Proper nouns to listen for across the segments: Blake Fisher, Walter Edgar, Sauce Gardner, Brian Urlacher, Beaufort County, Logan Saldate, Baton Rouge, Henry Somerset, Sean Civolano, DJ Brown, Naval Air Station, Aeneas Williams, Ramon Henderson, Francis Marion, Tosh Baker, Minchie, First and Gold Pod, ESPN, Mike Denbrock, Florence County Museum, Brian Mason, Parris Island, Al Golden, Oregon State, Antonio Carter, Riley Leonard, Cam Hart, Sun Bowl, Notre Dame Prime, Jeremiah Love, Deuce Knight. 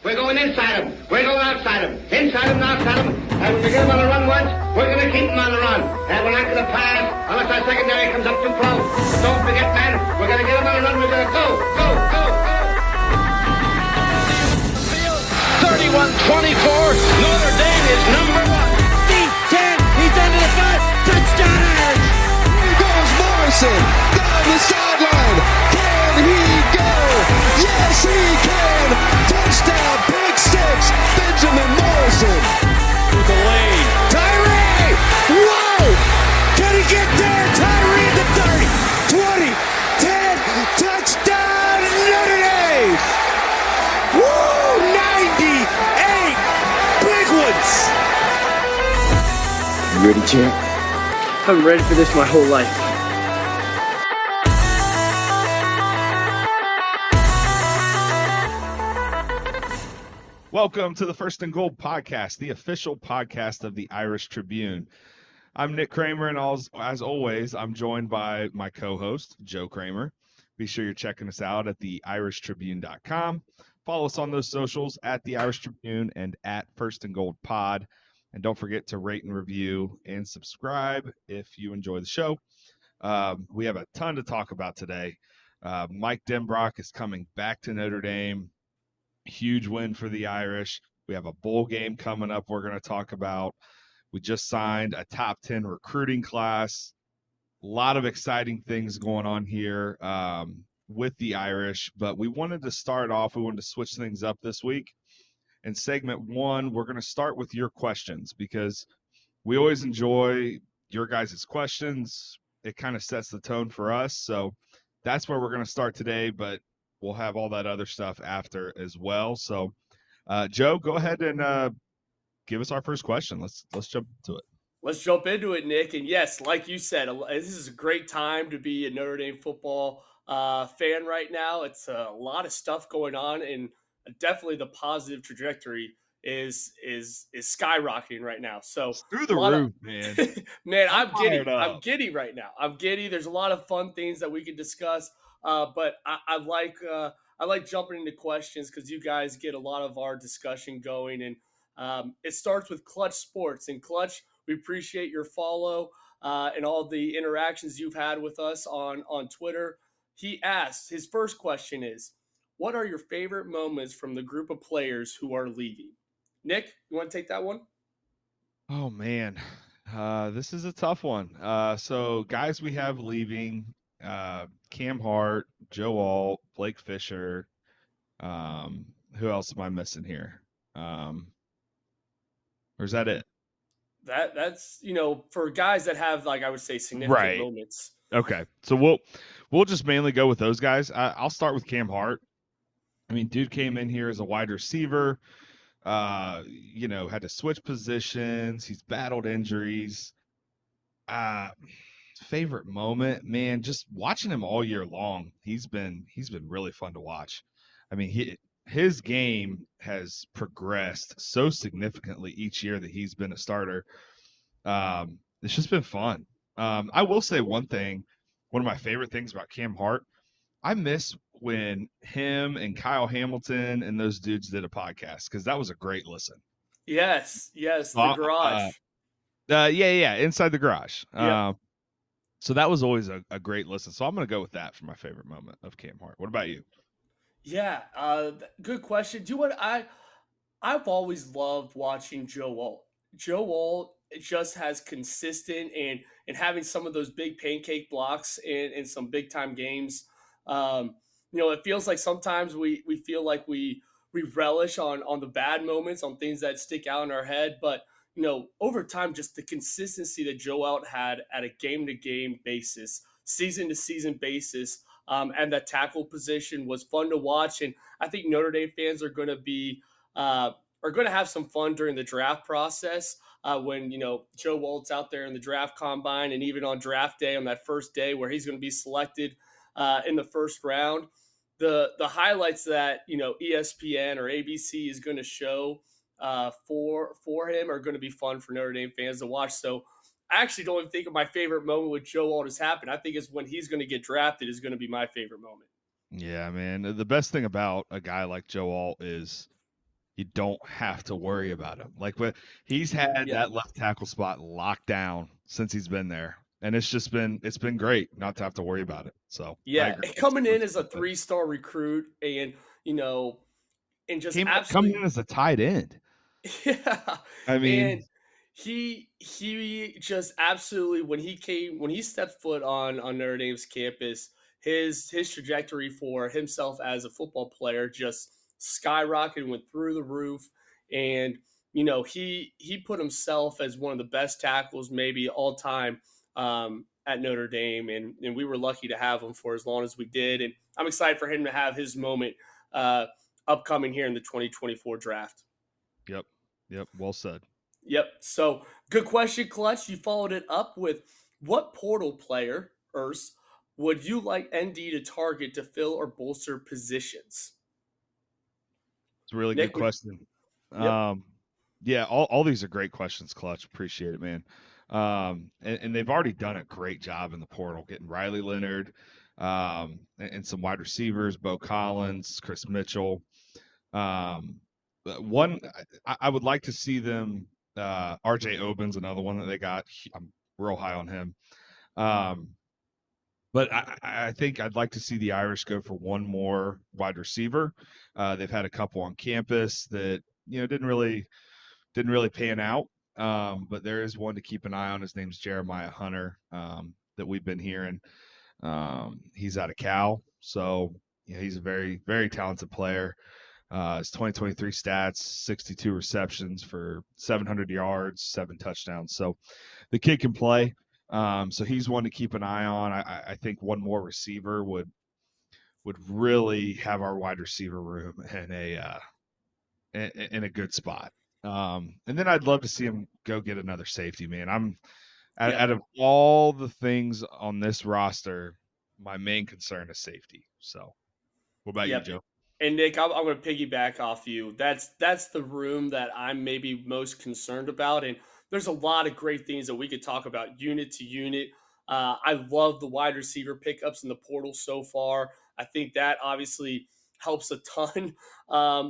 We're going inside them. We're going outside them. Inside them and outside them. And if we get them on the run once, we're going to keep them on the run. And we're not going to pass unless our secondary comes up too close. But don't forget, man, we're going to get them on the run. We're going to go, go, go, go. 31-24, Notre Dame is number one. Deep 10, he's under the 5, touchdown! Here goes Morrison, down the sideline. Can he go? Yes, he can! Touchdown, pick six, Benjamin Morrison. With the lead, Tyree! Whoa! Can he get there? Tyree the 30, 20, 10, touchdown, Notre Dame! Woo! You ready, champ? I'm ready for this my whole life. Welcome to the First and Gold Podcast, the official podcast of the Irish Tribune. I'm Nick Kramer, and as always, I'm joined by my co-host, Joe Kramer. Be sure you're checking us out at theirishtribune.com. Follow us on those socials at the Irish Tribune and at First and Gold Pod. And don't forget to rate and review and subscribe if you enjoy the show. We have a ton to talk about today. Mike Denbrock is coming back to Notre Dame. Huge win for the Irish. We have a bowl game coming up we're going to talk about. We just signed a top 10 recruiting class. A lot of exciting things going on here. With the Irish, but we wanted to start off, we wanted to switch things up this week. In segment one, we're going to start with your questions because we always enjoy your guys' questions. It kind of sets the tone for us. So that's where we're going to start today, but we'll have all that other stuff after as well. So Joe, go ahead and give us our first question. Let's jump to it. Let's jump into it, Nick. And yes, like you said, this is a great time to be a Notre Dame football fan right now. It's a lot of stuff going on, and definitely the positive trajectory is skyrocketing right now. So it's through the roof, man. Man, I'm giddy right now. I'm giddy. There's a lot of fun things that we can discuss, but I like jumping into questions because you guys get a lot of our discussion going, and it starts with Clutch Sports. And Clutch, we appreciate your follow and all the interactions you've had with us on Twitter. He asked, his first question is, what are your favorite moments from the group of players who are leaving? Nick, you want to take that one? Oh, man. This is a tough one. So guys we have leaving, Cam Hart, Joe Alt, Blake Fisher. Who else am I missing here? Or is that it? That's, you know, for guys that have, like, I would say significant moments. Okay, so we'll just mainly go with those guys. I'll start with Cam Hart. I mean, dude came in here as a wide receiver. You know, had to switch positions. He's battled injuries. Favorite moment, man, just watching him all year long. He's been really fun to watch. I mean, his game has progressed so significantly each year that he's been a starter. It's just been fun. I will say one thing, one of my favorite things about Cam Hart, I miss when him and Kyle Hamilton and those dudes did a podcast because that was a great listen. Yes, the garage. Yeah, Inside the Garage. Yeah. So that was always a great listen. So I'm going to go with that for my favorite moment of Cam Hart. What about you? Yeah, good question. Do you know what I've always loved watching Joe Alt. Joe Alt just has consistent and having some of those big pancake blocks in some big time games. You know, it feels like sometimes we feel like we relish on the bad moments, on things that stick out in our head. But, you know, over time, just the consistency that Joe Alt had at a game to game basis, season to season basis, and that tackle position was fun to watch. And I think Notre Dame fans are going to be, are going to have some fun during the draft process when, you know, Joe Alt's out there in the draft combine and even on draft day on that first day where he's going to be selected in the first round. The highlights that, you know, ESPN or ABC is going to show for him are going to be fun for Notre Dame fans to watch. So I actually don't even think of my favorite moment with Joe Alt has happened. I think it's when he's going to get drafted is going to be my favorite moment. Yeah, man. The best thing about a guy like Joe Alt is you don't have to worry about him. Like, he's had that left tackle spot locked down since he's been there. And it's just been, it's been great not to have to worry about it. So yeah, coming in as a 3-star recruit, and you know, and just coming in as a tight end. Yeah, I mean, and he just absolutely, when he stepped foot on Notre Dame's campus, his trajectory for himself as a football player just skyrocketed, went through the roof, and you know, he put himself as one of the best tackles maybe all time at Notre Dame, and we were lucky to have him for as long as we did, and I'm excited for him to have his moment upcoming here in the 2024 draft. Yep, well said. Yep, so good question, Clutch. You followed it up with, what portal player, Urs, would you like ND to target to fill or bolster positions? It's a really good question. Yep. Yeah, all these are great questions, Clutch. Appreciate it, man. And they've already done a great job in the portal, getting Riley Leonard and some wide receivers, Bo Collins, Chris Mitchell. I would like to see them, RJ Oben's another one that they got. I'm real high on him. But I think I'd like to see the Irish go for one more wide receiver. They've had a couple on campus that, you know, didn't really pan out. But there is one to keep an eye on. His name's Jeremiah Hunter, that we've been hearing. He's out of Cal. So yeah, he's a very, very talented player. His 2023 stats, 62 receptions for 700 yards, 7 touchdowns. So the kid can play. So he's one to keep an eye on. I think one more receiver would really have our wide receiver room in a good spot. And then I'd love to see him go get another safety, man. Out of all the things on this roster, my main concern is safety. So what about you, Joe? And Nick, I'm going to piggyback off you. That's the room that I'm maybe most concerned about. And there's a lot of great things that we could talk about unit to unit. I love the wide receiver pickups in the portal so far. I think that obviously helps a ton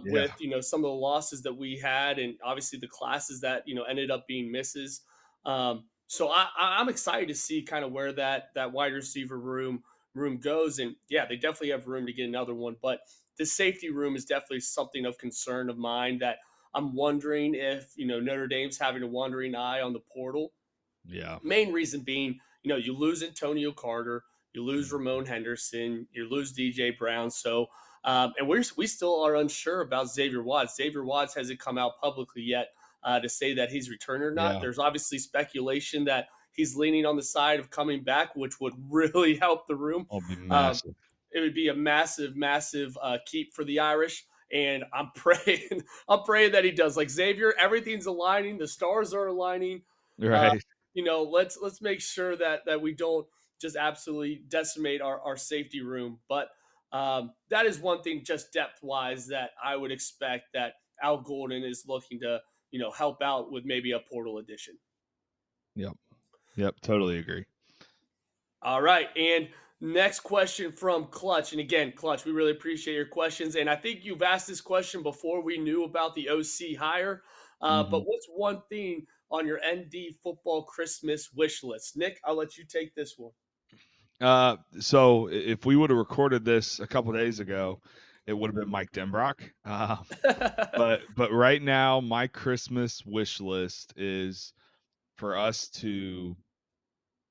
with, you know, some of the losses that we had, and obviously the classes that, you know, ended up being misses. So I'm excited to see kind of where that wide receiver room goes. And yeah, they definitely have room to get another one, but the safety room is definitely something of concern of mine, that I'm wondering if, you know, Notre Dame's having a wandering eye on the portal. Yeah. Main reason being, you know, you lose Antonio Carter, you lose Ramon Henderson, you lose DJ Brown. So, and we still are unsure about Xavier Watts. Xavier Watts hasn't come out publicly yet to say that he's returned or not. Yeah. There's obviously speculation that he's leaning on the side of coming back, which would really help the room. It would be a massive, massive keep for the Irish. And I'm praying that he does. Like, Xavier, everything's aligning. The stars are aligning. Right. You know, let's make sure that we don't just absolutely decimate our safety room. But that is one thing, just depth-wise, that I would expect that Al Golden is looking to, you know, help out with maybe a portal addition. Yep, totally agree. All right, and next question from Clutch. And again, Clutch, we really appreciate your questions. And I think you've asked this question before we knew about the OC hire. But what's one thing on your ND football Christmas wish list? Nick, I'll let you take this one. So if we would have recorded this a couple days ago, it would have been Mike Denbrock. But right now, my Christmas wish list is for us to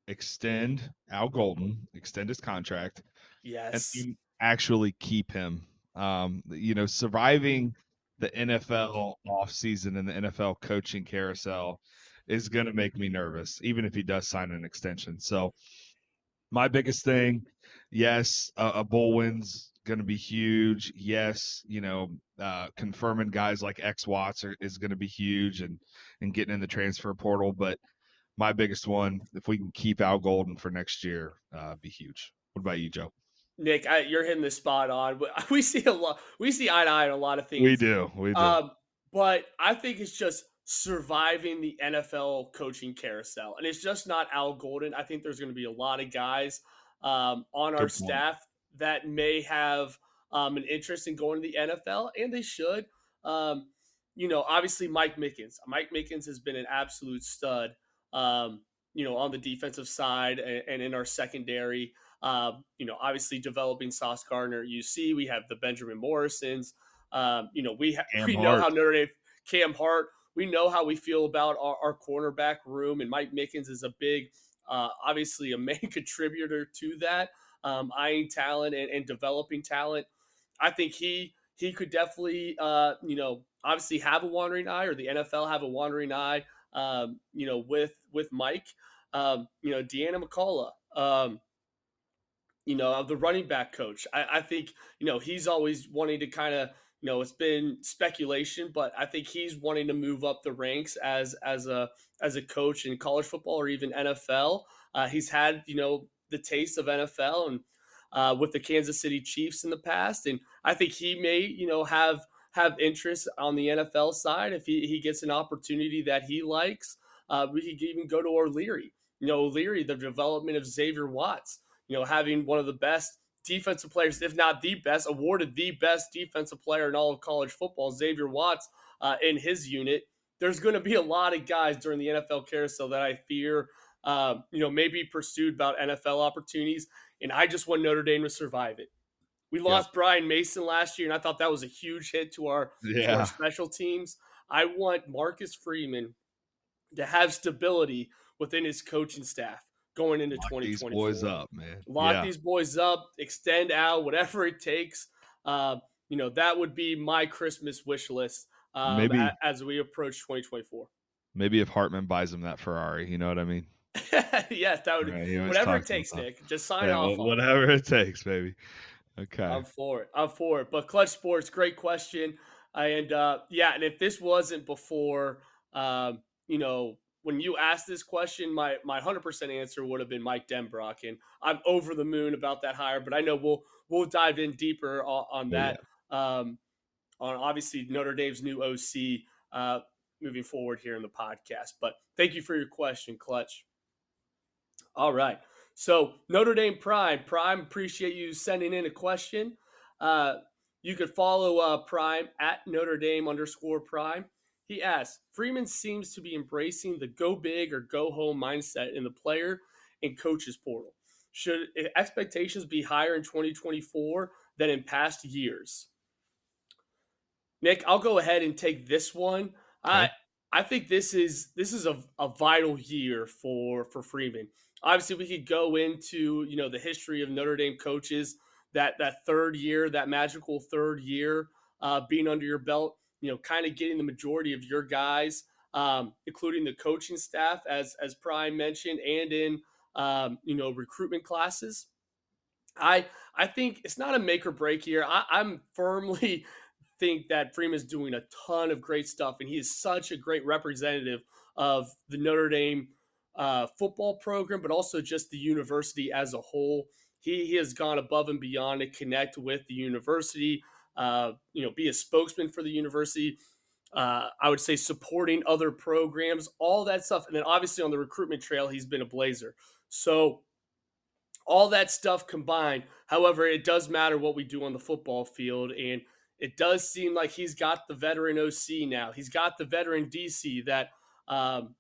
extend Al Golden, extend his contract. Yes. And actually keep him. You know, surviving the NFL offseason and the NFL coaching carousel is going to make me nervous, even if he does sign an extension. So my biggest thing, yes, a bowl win's going to be huge. Yes, you know, confirming guys like X Watts is going to be huge, and getting in the transfer portal. But my biggest one, if we can keep Al Golden for next year, be huge. What about you, Joe? Nick, you're hitting the spot on. We see eye to eye on a lot of things. We do. But I think it's just surviving the NFL coaching carousel, and it's just not Al Golden. I think there's going to be a lot of guys on our staff that may have an interest in going to the NFL, and they should. you know, obviously Mike Mickens. Mike Mickens has been an absolute stud, you know, on the defensive side and in our secondary. You know, obviously developing Sauce Gardner at UC. We have the Benjamin Morrisons. You know, we know how Notre Dame – Cam Hart. We know how we feel about our cornerback room, and Mike Mickens is a big obviously a main contributor to that, eyeing talent and developing talent. I think he could definitely, you know, obviously have a wandering eye, or the NFL have a wandering eye, you know, with Mike, you know, Deanna McCullough, you know, the running back coach. I think, you know, he's always wanting to kind of, you know, it's been speculation, but I think he's wanting to move up the ranks as a coach in college football or even NFL. He's had, you know, the taste of NFL and with the Kansas City Chiefs in the past. And I think he may, you know, have interest on the NFL side if he gets an opportunity that he likes. We could even go to O'Leary. You know, O'Leary, the development of Xavier Watts, you know, having one of the best defensive players, if not the best, awarded the best defensive player in all of college football, Xavier Watts, in his unit. There's going to be a lot of guys during the NFL carousel that I fear, you know, maybe pursued about NFL opportunities. And I just want Notre Dame to survive it. We lost Brian Mason last year, and I thought that was a huge hit to our special teams. I want Marcus Freeman to have stability within his coaching staff going into 2024. Lock these boys up, man. These boys up, extend out, whatever it takes. You know, that would be my Christmas wish list as we approach 2024. Maybe if Hartman buys him that Ferrari, you know what I mean? Yes, that would be whatever it takes, Nick. Just sign off. Whatever it takes, baby. Okay. I'm for it. But Clutch Sports, great question. And if this wasn't before, you know, when you asked this question, my 100% answer would have been Mike Denbrock. And I'm over the moon about that hire, but I know we'll dive in deeper on that. Yeah. On obviously Notre Dame's new OC moving forward here in the podcast. But thank you for your question, Clutch. All right. So Notre Dame Prime, appreciate you sending in a question. You could follow Prime at @Notre_Dame_Prime. He asks, Freeman seems to be embracing the go big or go home mindset in the player and coaches portal. Should expectations be higher in 2024 than in past years? Nick, I'll go ahead and take this one. Okay. I think this is a vital year for Freeman. Obviously, we could go into, you know, the history of Notre Dame coaches, that third year, that magical third year, being under your belt, you know, kind of getting the majority of your guys, including the coaching staff, as Prime mentioned, and in, you know, recruitment classes. I think it's not a make or break year. I'm firmly think that Freeman's doing a ton of great stuff, and he is such a great representative of the Notre Dame football program, but also just the university as a whole. He has gone above and beyond to connect with the university, you know, be a spokesman for the university. I would say supporting other programs, all that stuff. And then obviously on the recruitment trail, he's been a blazer. So all that stuff combined. However, it does matter what we do on the football field. And it does seem like he's got the veteran OC now. He's got the veteran DC that,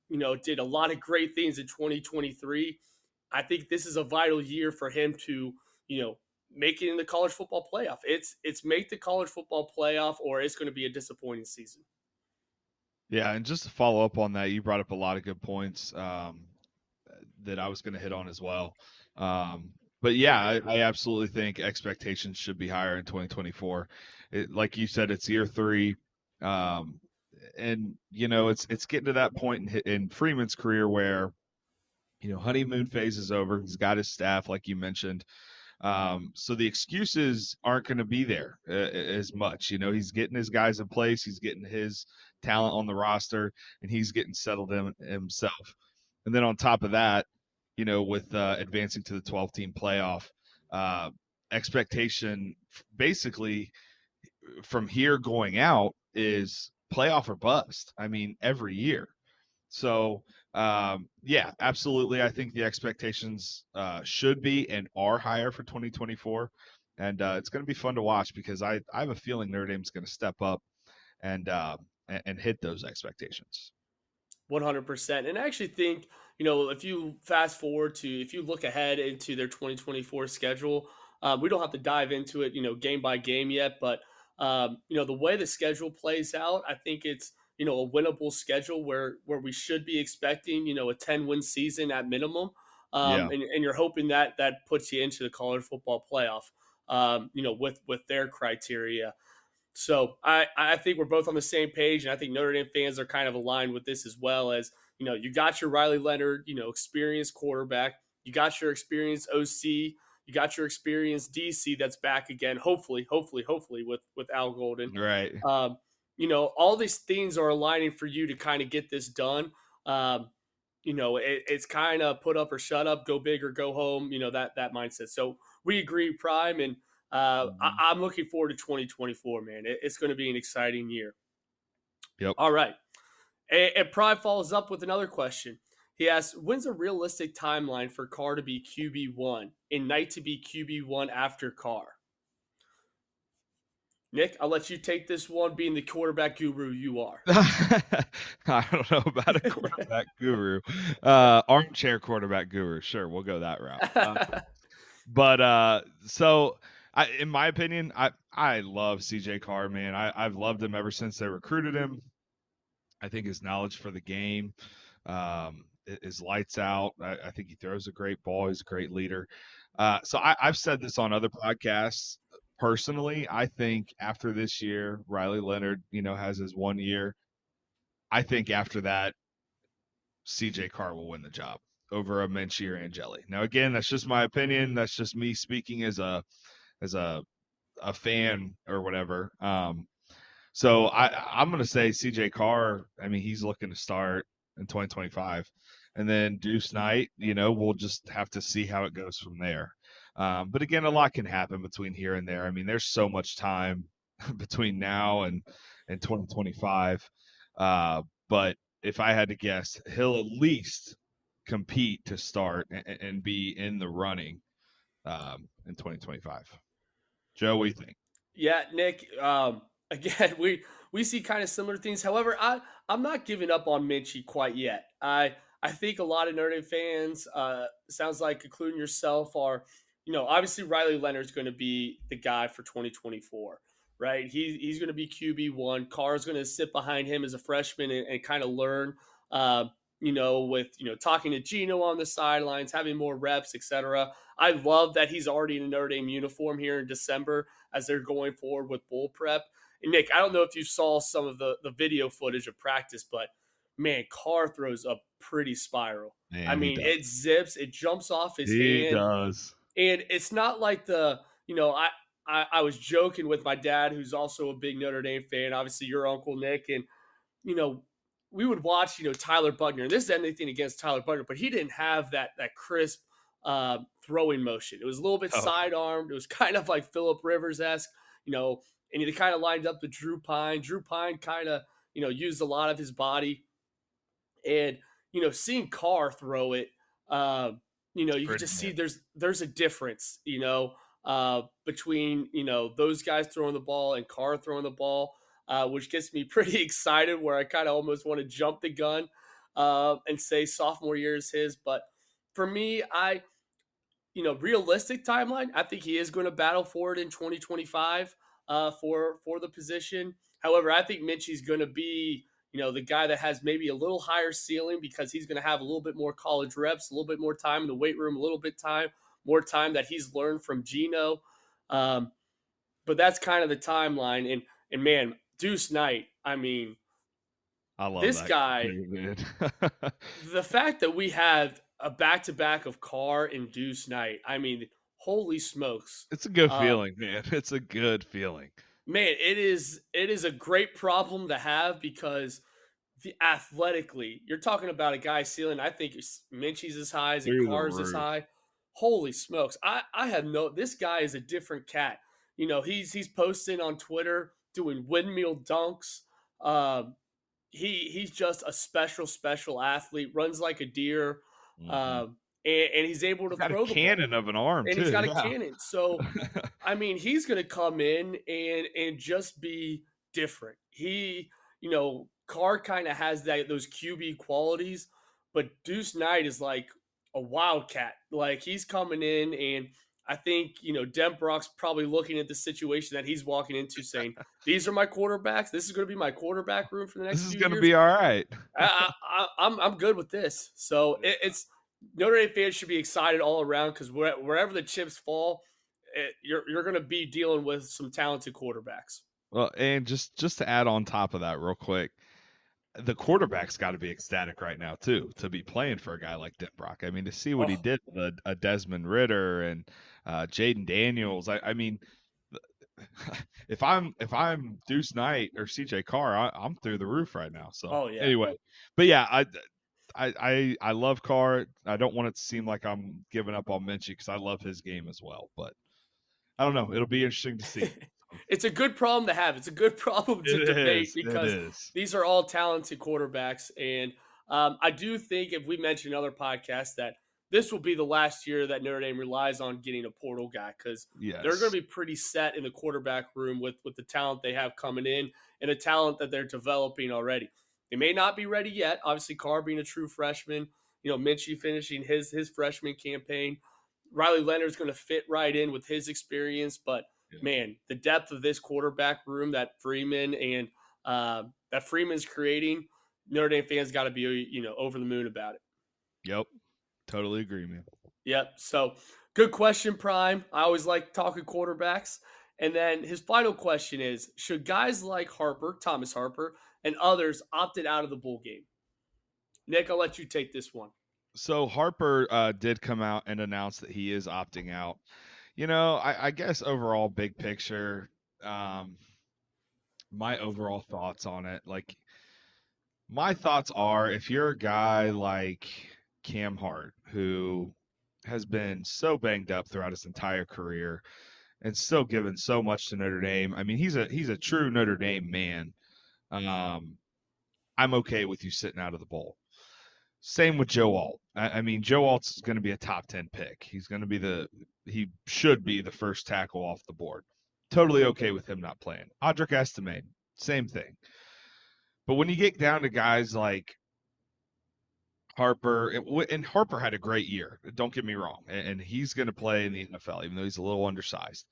you know, did a lot of great things in 2023. I think this is a vital year for him to, you know, make it in the college football playoff. It's make the college football playoff, or it's going to be a disappointing season. Yeah, and just to follow up on that, you brought up a lot of good points that I was going to hit on as well. But yeah, I absolutely think expectations should be higher in 2024. Like you said, it's year three. And, you know, it's getting to that point in Freeman's career where, you know, honeymoon phase is over. He's got his staff, like you mentioned. So the excuses aren't going to be there as much. You know, he's getting his guys in place. He's getting his talent on the roster, and he's getting settled in himself. And then on top of that, you know, with advancing to the 12-team playoff, expectation basically from here going out is playoff or bust. I mean, every year. So, yeah, absolutely. I think the expectations should be and are higher for 2024. And it's going to be fun to watch because I have a feeling Notre Dame's going to step up. And and hit those expectations. 100%. And I actually think, you know, if you fast forward to, if you look ahead into their 2024 schedule, we don't have to dive into it, you know, game by game yet, but, you know, the way the schedule plays out, I think it's, you know, a winnable schedule where we should be expecting, you know, a 10-win season at minimum. And you're hoping that that puts you into the college football playoff, you know, with their criteria. So I think we're both on the same page, and I think Notre Dame fans are kind of aligned with this as well. As, you know, you got your Riley Leonard, you know, experienced quarterback, you got your experienced OC, you got your experienced DC that's back again, hopefully with Al Golden. Right. You know, all these things are aligning for you to kind of get this done. You know, it's kind of put up or shut up, go big or go home, you know, that mindset. So we agree, Prime, and I'm looking forward to 2024, man. It's going to be an exciting year. Yep. All right. And Prime follows up with another question. He asks, when's a realistic timeline for Carr to be QB1 and Knight to be QB1 after Carr? Nick, I'll let you take this one, being the quarterback guru you are. I don't know about a quarterback guru. Armchair quarterback guru. Sure, we'll go that route. In my opinion, I love CJ Carr, man. I've loved him ever since they recruited him. I think his knowledge for the game is lights out. I think he throws a great ball. He's a great leader. So I've said this on other podcasts. Personally, I think after this year, Riley Leonard, you know, has his 1 year. I think after that, CJ Carr will win the job over a Minchie or Angeli. Now, again, that's just my opinion. That's just me speaking as a fan or whatever. So I'm going to say CJ Carr. I mean, he's looking to start in 2025, and then Deuce Knight. You know, we'll just have to see how it goes from there. But again, a lot can happen between here and there. I mean, there's so much time between now and 2025. But if I had to guess, he'll at least compete to start and be in the running in 2025. Joe, what do you think? Yeah, Nick, again, we see kind of similar things. However, I'm not giving up on Minchie quite yet. I think a lot of Notre Dame fans, sounds like including yourself, are – you know, obviously Riley Leonard's going to be the guy for 2024, right? He's going to be QB1. Carr's going to sit behind him as a freshman and kind of learn, you know, with, you know, talking to Gino on the sidelines, having more reps, etc. I love that he's already in a Notre Dame uniform here in December as they're going forward with bowl prep. And Nick, I don't know if you saw some of the video footage of practice, but man, Carr throws a pretty spiral. Man, I mean, it zips, it jumps off his hand. He does. And it's not like the, you know, I was joking with my dad, who's also a big Notre Dame fan, obviously your uncle Nick. And, you know, we would watch, you know, Tyler Buckner. And this is anything against Tyler Buckner, but he didn't have that crisp throwing motion. It was a little bit sidearmed. It was kind of like Phillip Rivers-esque, you know, and he kind of lined up to Drew Pine. Drew Pine kind of, you know, used a lot of his body. And, you know, seeing Carr throw it, you know, you can just see there's a difference, you know, between, you know, those guys throwing the ball and Carr throwing the ball, which gets me pretty excited, where I kind of almost want to jump the gun and say sophomore year is his. But for me, you know, realistic timeline, I think he is going to battle for it in 2025 for the position. However, I think Minchie's going to be, you know, the guy that has maybe a little higher ceiling, because he's going to have a little bit more college reps, a little bit more time in the weight room, a little bit more time that he's learned from Gino. But that's kind of the timeline. And man, Deuce Knight, I mean, I love this guy. The fact that we have a back-to-back of Carr and Deuce Knight, I mean, holy smokes. It's a good feeling, man. It's a good feeling. Man, it is a great problem to have, because athletically, you're talking about a guy's ceiling. I think Minchie's as high as Carr's as high. Holy smokes. This guy is a different cat. You know, he's posting on Twitter, doing windmill dunks. He's just a special athlete, runs like a deer. Mm-hmm. And he's able to throw the cannon of an arm, and he's got a cannon. So, I mean, he's going to come in and just be different. He, you know, Carr kind of has those QB qualities, but Deuce Knight is like a wildcat. Like, he's coming in, and I think, you know, Denbrock's probably looking at the situation that he's walking into saying, these are my quarterbacks. This is going to be my quarterback room for the next few years. This is going to be all right. I'm good with this. So it's Notre Dame fans should be excited all around, because wherever the chips fall, you're going to be dealing with some talented quarterbacks. Well, and just to add on top of that real quick, the quarterback's got to be ecstatic right now too, to be playing for a guy like Denbrock. I mean, to see what he did with a Desmond Ritter and Jaden Daniels. I mean, if I'm Deuce Knight or CJ Carr, I'm through the roof right now. So anyway, but yeah, I love Carr. I don't want it to seem like I'm giving up on Minchie, because I love his game as well. But I don't know. It'll be interesting to see. It's a good problem to have. It's a good problem to debate, because these are all talented quarterbacks. And I do think, if we mentioned other podcasts, that this will be the last year that Notre Dame relies on getting a portal guy, because they're going to be pretty set in the quarterback room with the talent they have coming in and the talent that they're developing already. They may not be ready yet. Obviously, Carr being a true freshman, you know, Minchie finishing his freshman campaign. Riley Leonard's going to fit right in with his experience, but man, the depth of this quarterback room that Freeman's creating, Notre Dame fans got to be, you know, over the moon about it. Yep, totally agree, man. Yep. So, good question, Prime. I always like talking quarterbacks. And then his final question is: should guys like Thomas Harper, and others opted out of the bowl game? Nick, I'll let you take this one. So Harper did come out and announce that he is opting out. You know, I guess overall, big picture, my overall thoughts on it, like, my thoughts are, if you're a guy like Cam Hart, who has been so banged up throughout his entire career and still given so much to Notre Dame, I mean, he's a true Notre Dame man. I'm okay with you sitting out of the bowl. Same with Joe Alt. I mean, Joe Alt's is going to be a top 10 pick. He's going to be he should be the first tackle off the board. Totally okay with him not playing. Audric Estime, same thing. But when you get down to guys like Harper, and Harper had a great year, don't get me wrong, and he's going to play in the NFL, even though he's a little undersized.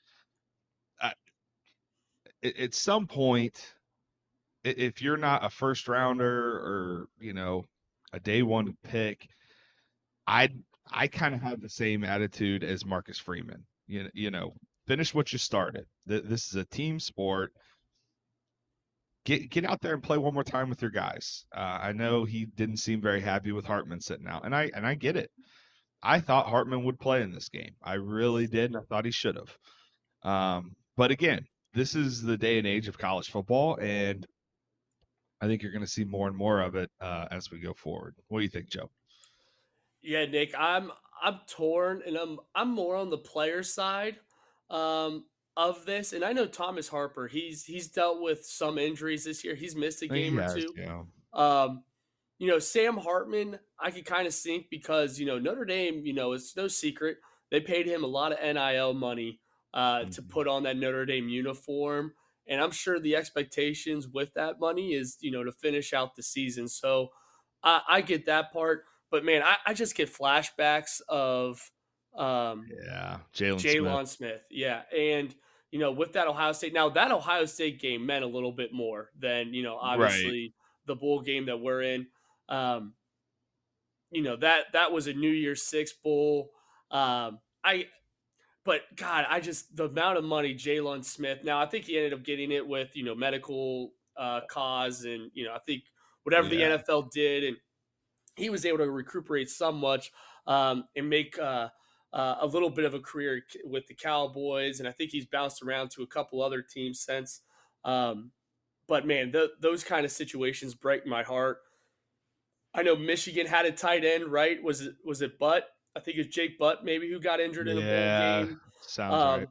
At some point, if you're not a first rounder or, you know, a day one pick, I kind of have the same attitude as Marcus Freeman. You know, finish what you started. This is a team sport. Get out there and play one more time with your guys. I know he didn't seem very happy with Hartman sitting out, and I get it. I thought Hartman would play in this game. I really did, and I thought he should have. But again, this is the day and age of college football, and I think you're going to see more and more of it as we go forward. What do you think, Joe? Yeah, Nick, I'm torn, and I'm more on the player side of this. And I know Thomas Harper, he's dealt with some injuries this year. He's missed a game or two. Yeah. You know, Sam Hartman, I could kind of sink, because, you know, Notre Dame, you know, it's no secret, they paid him a lot of NIL money to put on that Notre Dame uniform. And I'm sure the expectations with that money is, you know, to finish out the season. So I get that part. But, man, I just get flashbacks of Jalen Smith. Yeah. And, you know, with that Ohio State. Now, that Ohio State game meant a little bit more than, you know, obviously the bowl game that we're in. You know, that was a New Year's Six bowl. But, God, the amount of money Jalen Smith – now, I think he ended up getting it with, you know, medical cause and, you know, I think whatever the NFL did. And he was able to recuperate so much and make a little bit of a career with the Cowboys. And I think he's bounced around to a couple other teams since. But, man, those kind of situations break my heart. I know Michigan had a tight end, right? Was it Butt? I think it's Jake Butt, maybe, who got injured in a bowl game. Sounds right.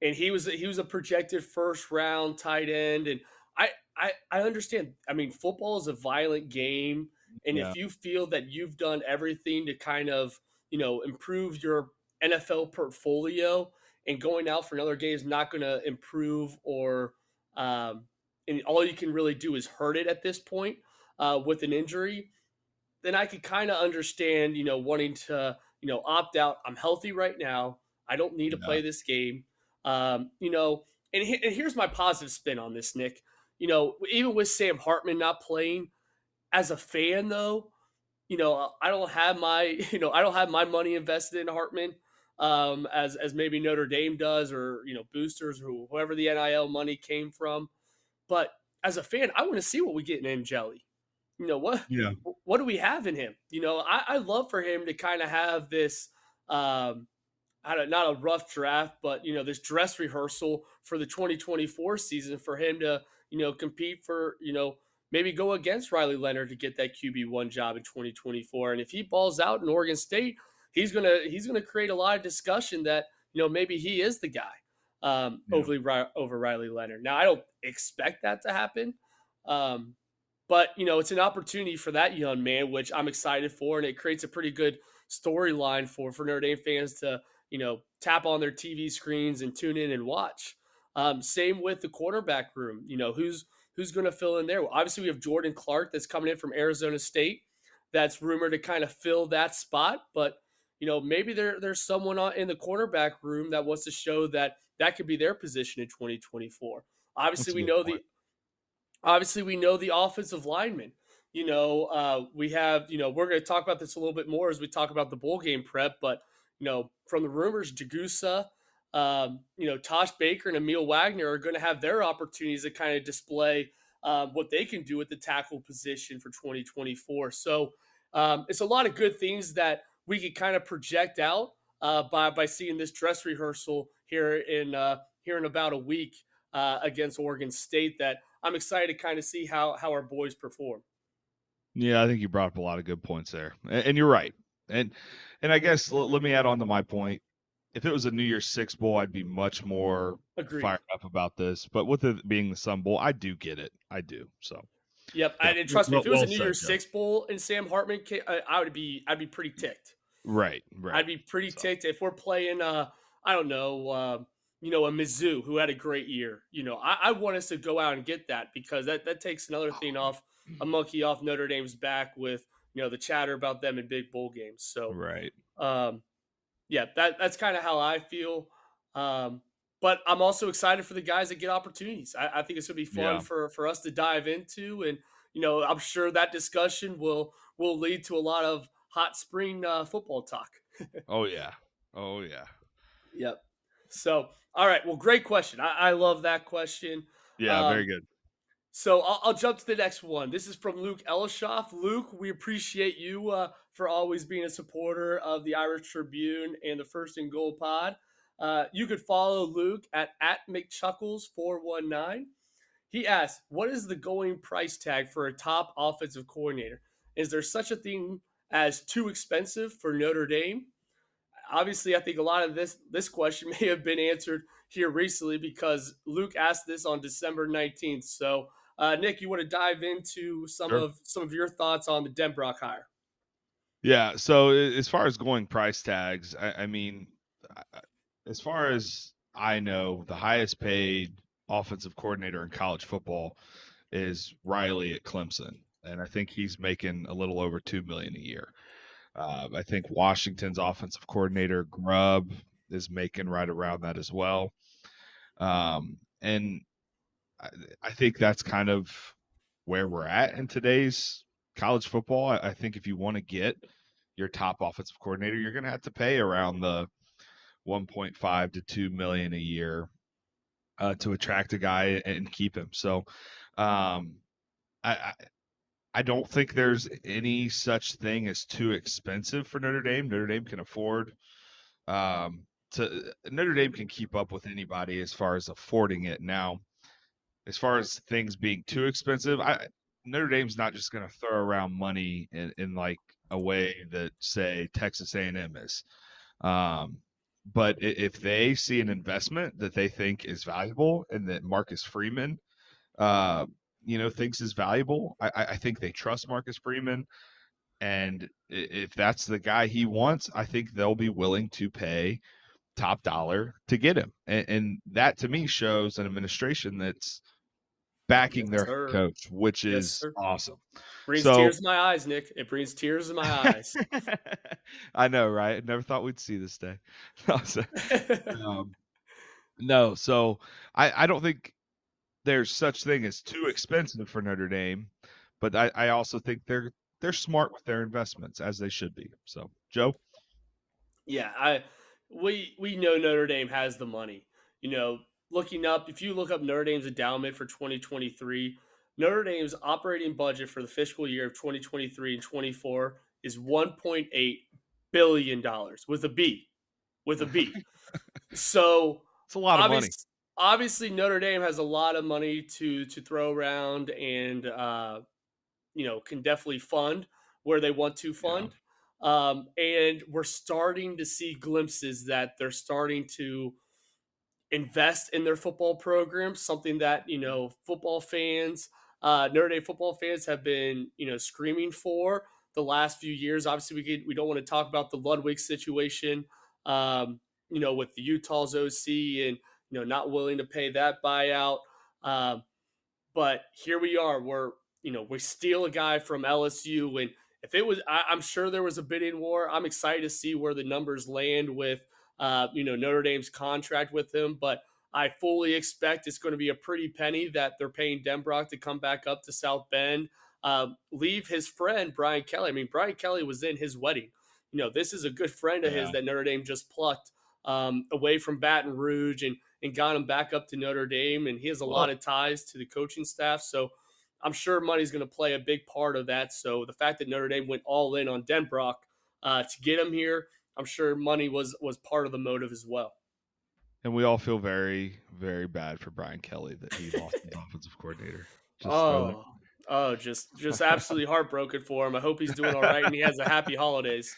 And he was a projected first round tight end. And I understand. I mean, football is a violent game, and if you feel that you've done everything to kind of, you know, improve your NFL portfolio, and going out for another game is not going to improve or and all you can really do is hurt it at this point with an injury, then I could kind of understand, you know, wanting to, you know, opt out. I'm healthy right now. I don't need to play this game. You know, and here's my positive spin on this, Nick. You know, even with Sam Hartman not playing, as a fan though, you know, I don't have my money invested in Hartman as maybe Notre Dame does, or, you know, boosters or whoever the NIL money came from. But as a fan, I want to see what we get in Jelly. You know, what do we have in him? You know, I love for him to kind of have this, not a rough draft, but, you know, this dress rehearsal for the 2024 season for him to, you know, compete for, you know, maybe go against Riley Leonard to get that QB1 job in 2024. And if he balls out in Oregon State, he's gonna create a lot of discussion that, you know, maybe he is the guy over Riley Leonard. Now, I don't expect that to happen, but, you know, it's an opportunity for that young man, which I'm excited for, and it creates a pretty good storyline for Notre Dame fans to, you know, tap on their TV screens and tune in and watch. Same with the quarterback room. You know, who's going to fill in there? Well, obviously, we have Jordan Clark that's coming in from Arizona State that's rumored to kind of fill that spot. But, you know, maybe there's someone in the cornerback room that wants to show that could be their position in 2024. Obviously, we know the offensive linemen. You know, we have, you know, we're going to talk about this a little bit more as we talk about the bowl game prep. But, you know, from the rumors, Jagusa, you know, Tosh Baker and Emil Wagner are going to have their opportunities to kind of display what they can do at the tackle position for 2024. So it's a lot of good things that we could kind of project out by seeing this dress rehearsal here in about a week against Oregon State, that I'm excited to kind of see how our boys perform. Yeah, I think you brought up a lot of good points there, and you're right. And I guess let me add on to my point. If it was a New Year's Six Bowl, I'd be much more fired up about this. But with it being the Sun Bowl, I do get it. I do. So, yep. Yeah. And trust me, if it was a New Year's Six Bowl and Sam Hartman came, I'd be pretty ticked. Right. I'd be pretty ticked if we're playing. I don't know. You know, a Mizzou who had a great year. You know, I want us to go out and get that, because that takes another thing off, a monkey off Notre Dame's back with, you know, the chatter about them in big bowl games. So right. Yeah, that's kind of how I feel. But I'm also excited for the guys that get opportunities. I think it's going to be fun for us to dive into. And, you know, I'm sure that discussion will lead to a lot of hot spring football talk. Oh, yeah. Yep. So, all right. Well, great question. I love that question. Yeah, very good. So I'll jump to the next one. This is from Luke Elishoff. Luke, we appreciate you for always being a supporter of the Irish Tribune and the First and Gold Pod. You could follow Luke at McChuckles419. He asks, what is the going price tag for a top offensive coordinator? Is there such a thing as too expensive for Notre Dame? Obviously, I think a lot of this question may have been answered here recently, because Luke asked this on December 19th. So, Nick, you want to dive into some of your thoughts on the Denbrock hire? Yeah. So as far as going price tags, I mean, as far as I know, the highest paid offensive coordinator in college football is Riley at Clemson. And I think he's making a little over $2 million a year. I think Washington's offensive coordinator Grubb is making right around that as well. And I think that's kind of where we're at in today's college football. I think if you want to get your top offensive coordinator, you're going to have to pay around the 1.5 to 2 million a year to attract a guy and keep him. So I don't think there's any such thing as too expensive for Notre Dame. Notre Dame can afford Notre Dame can keep up with anybody as far as affording it. Now, as far as things being too expensive, Notre Dame's not just going to throw around money in like a way that, say, Texas A&M is. But if they see an investment that they think is valuable and that Marcus Freeman, you know, thinks is valuable, I think they trust Marcus Freeman. And if that's the guy he wants, I think they'll be willing to pay top dollar to get him. And that to me shows an administration that's backing their coach, which is awesome. Brings tears in my eyes, Nick. It brings tears in my eyes. I know, right? Never thought we'd see this day. No, so I don't think there's such thing as too expensive for Notre Dame, but I also think they're smart with their investments, as they should be. So, Joe? Yeah, we know Notre Dame has the money. You know, if you look up Notre Dame's endowment for 2023, Notre Dame's operating budget for the fiscal year of 2023 and 24 is $1.8 billion with a B. So it's a lot of money. Obviously, Notre Dame has a lot of money to throw around and, can definitely fund where they want to fund. Yeah. And we're starting to see glimpses that they're starting to invest in their football program, something that, football fans, Notre Dame football fans have been, screaming for the last few years. Obviously we don't want to talk about the Ludwig situation, with the Utah's OC and, not willing to pay that buyout. But here we are, we steal a guy from LSU. And if it was, I'm sure there was a bidding war. I'm excited to see where the numbers land with, Notre Dame's contract with him, but I fully expect it's going to be a pretty penny that they're paying Denbrock to come back up to South Bend, leave his friend, Brian Kelly. I mean, Brian Kelly was in his wedding. This is a good friend of his that Notre Dame just plucked away from Baton Rouge and got him back up to Notre Dame. And he has a lot of ties to the coaching staff. So I'm sure money's going to play a big part of that. So the fact that Notre Dame went all in on Denbrock to get him here, I'm sure money was part of the motive as well. And we all feel very, very bad for Brian Kelly that he lost his offensive coordinator. Just absolutely heartbroken for him. I hope he's doing all right and he has a happy holidays.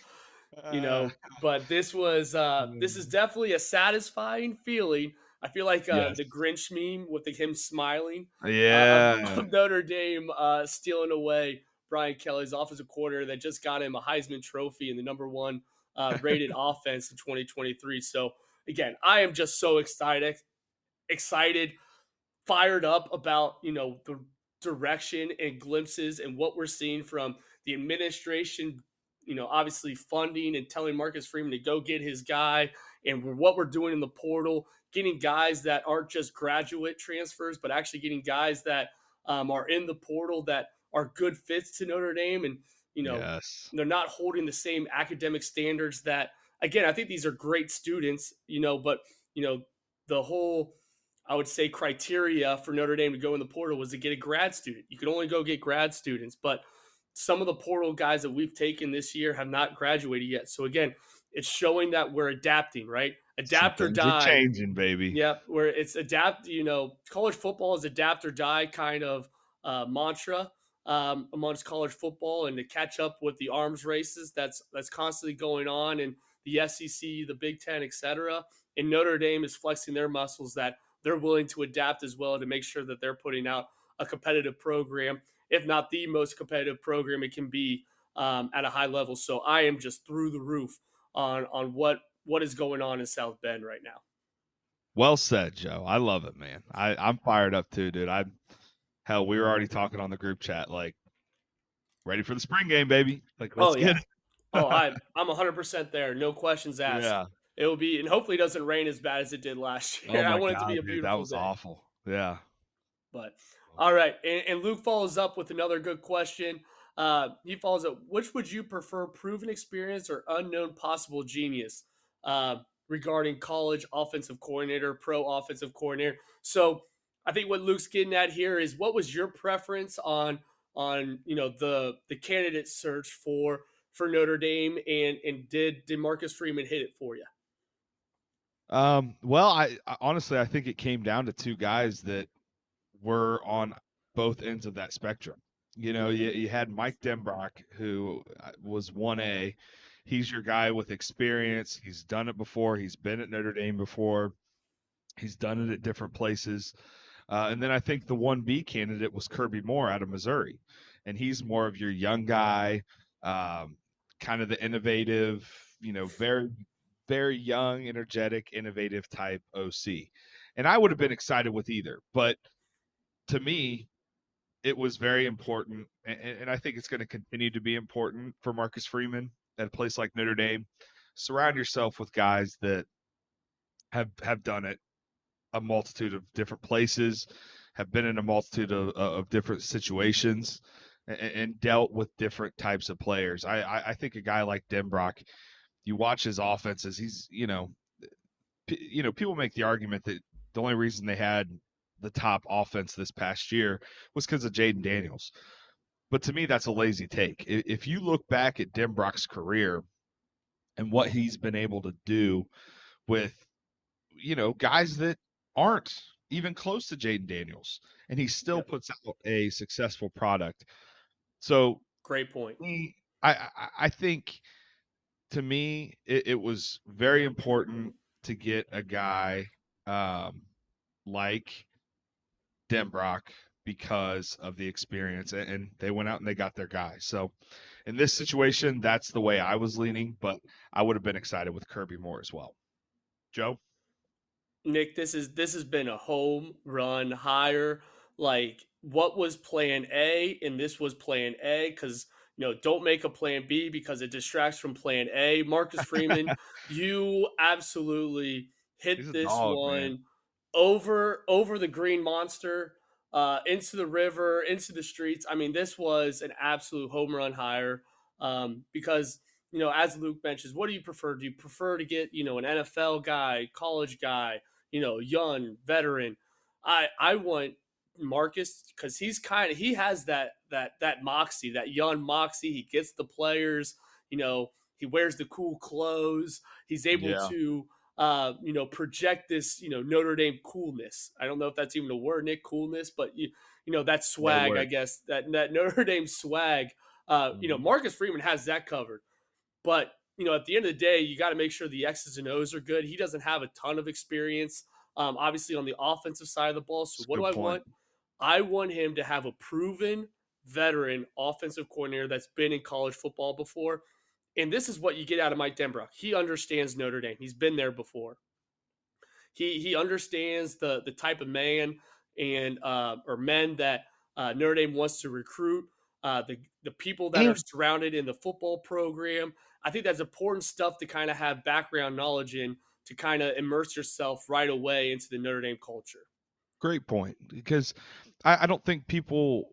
But this is definitely a satisfying feeling. I feel like the Grinch meme with him smiling. Yeah. Notre Dame stealing away Brian Kelly's offensive coordinator that just got him a Heisman Trophy and the number one rated offense in 2023. So again, I am just so excited, fired up about, the direction and glimpses and what we're seeing from the administration, obviously funding and telling Marcus Freeman to go get his guy and what we're doing in the portal, getting guys that aren't just graduate transfers, but actually getting guys that are in the portal that are good fits to Notre Dame. And, they're not holding the same academic standards that, again, I think these are great students, but, the whole, I would say, criteria for Notre Dame to go in the portal was to get a grad student. You could only go get grad students, but some of the portal guys that we've taken this year have not graduated yet. So, again, it's showing that we're adapting, right? Adapt Sometimes or die. You're changing, baby. Yep, where it's adapt, college football is adapt or die kind of mantra. Amongst college football and to catch up with the arms races that's constantly going on in the SEC, the Big Ten, et cetera. And Notre Dame is flexing their muscles that they're willing to adapt as well to make sure that they're putting out a competitive program, if not the most competitive program it can be at a high level. So I am just through the roof on what is going on in South Bend right now. Well said, Joe. I love it, man. I'm fired up too, dude. Hell, we were already talking on the group chat, like, ready for the spring game, baby. Like, let's get it. I'm 100% there. No questions asked. Yeah. It will be, and hopefully it doesn't rain as bad as it did last year. I want it to be a beautiful day. That was awful. Yeah. But, all right. And Luke follows up with another good question. He follows up, which would you prefer, proven experience or unknown possible genius regarding college offensive coordinator, pro offensive coordinator? So, I think what Luke's getting at here is what was your preference on the candidate search for Notre Dame and did Marcus Freeman hit it for you? I think it came down to two guys that were on both ends of that spectrum. You had Mike Denbrock, who was 1A. He's your guy with experience. He's done it before. He's been at Notre Dame before. He's done it at different places. And then I think the 1B candidate was Kirby Moore out of Missouri, and he's more of your young guy, kind of the innovative, very, very young, energetic, innovative type OC. And I would have been excited with either, but to me, it was very important, and I think it's going to continue to be important for Marcus Freeman at a place like Notre Dame. Surround yourself with guys that have done it a multitude of different places, have been in a multitude of different situations, and dealt with different types of players. I think a guy like Denbrock, you watch his offenses, he's, you know, people make the argument that the only reason they had the top offense this past year was because of Jaden Daniels. But to me, that's a lazy take. If you look back at Denbrock's career and what he's been able to do with, you know, guys that aren't even close to Jaden Daniels, and he still puts out a successful product. So great point. I think to me, it was very important to get a guy like Denbrock because of the experience, and they went out and they got their guy. So in this situation, that's the way I was leaning, but I would have been excited with Kirby Moore as well. Joe? Nick, this has been a home run hire. Like, what was plan A? And this was plan A, because, you know, don't make a plan B because it distracts from plan A. Marcus Freeman, you absolutely hit this one, man. over the green monster, into the river, into the streets. I mean, this was an absolute home run hire, because, you know, as Luke mentions, what do you prefer? Do you prefer to get, you know, an NFL guy, college guy, you know, young veteran? I want Marcus, because he has that moxie, that young moxie. He gets the players, you know, he wears the cool clothes. He's able to, you know, project this, you know, Notre Dame coolness. I don't know if that's even a word, Nick, coolness, but you know, that swag, I guess, that Notre Dame swag, you know, Marcus Freeman has that covered. But, you know, at the end of the day, you got to make sure the X's and O's are good. He doesn't have a ton of experience, obviously, on the offensive side of the ball. So what do I want? I want him to have a proven veteran offensive coordinator that's been in college football before. And this is what you get out of Mike Denbrock. He understands Notre Dame. He's been there before. He understands the type of man and or men that Notre Dame wants to recruit, the people that are surrounded in the football program. I think that's important stuff to kind of have background knowledge in, to kind of immerse yourself right away into the Notre Dame culture. Great point, because I don't think people,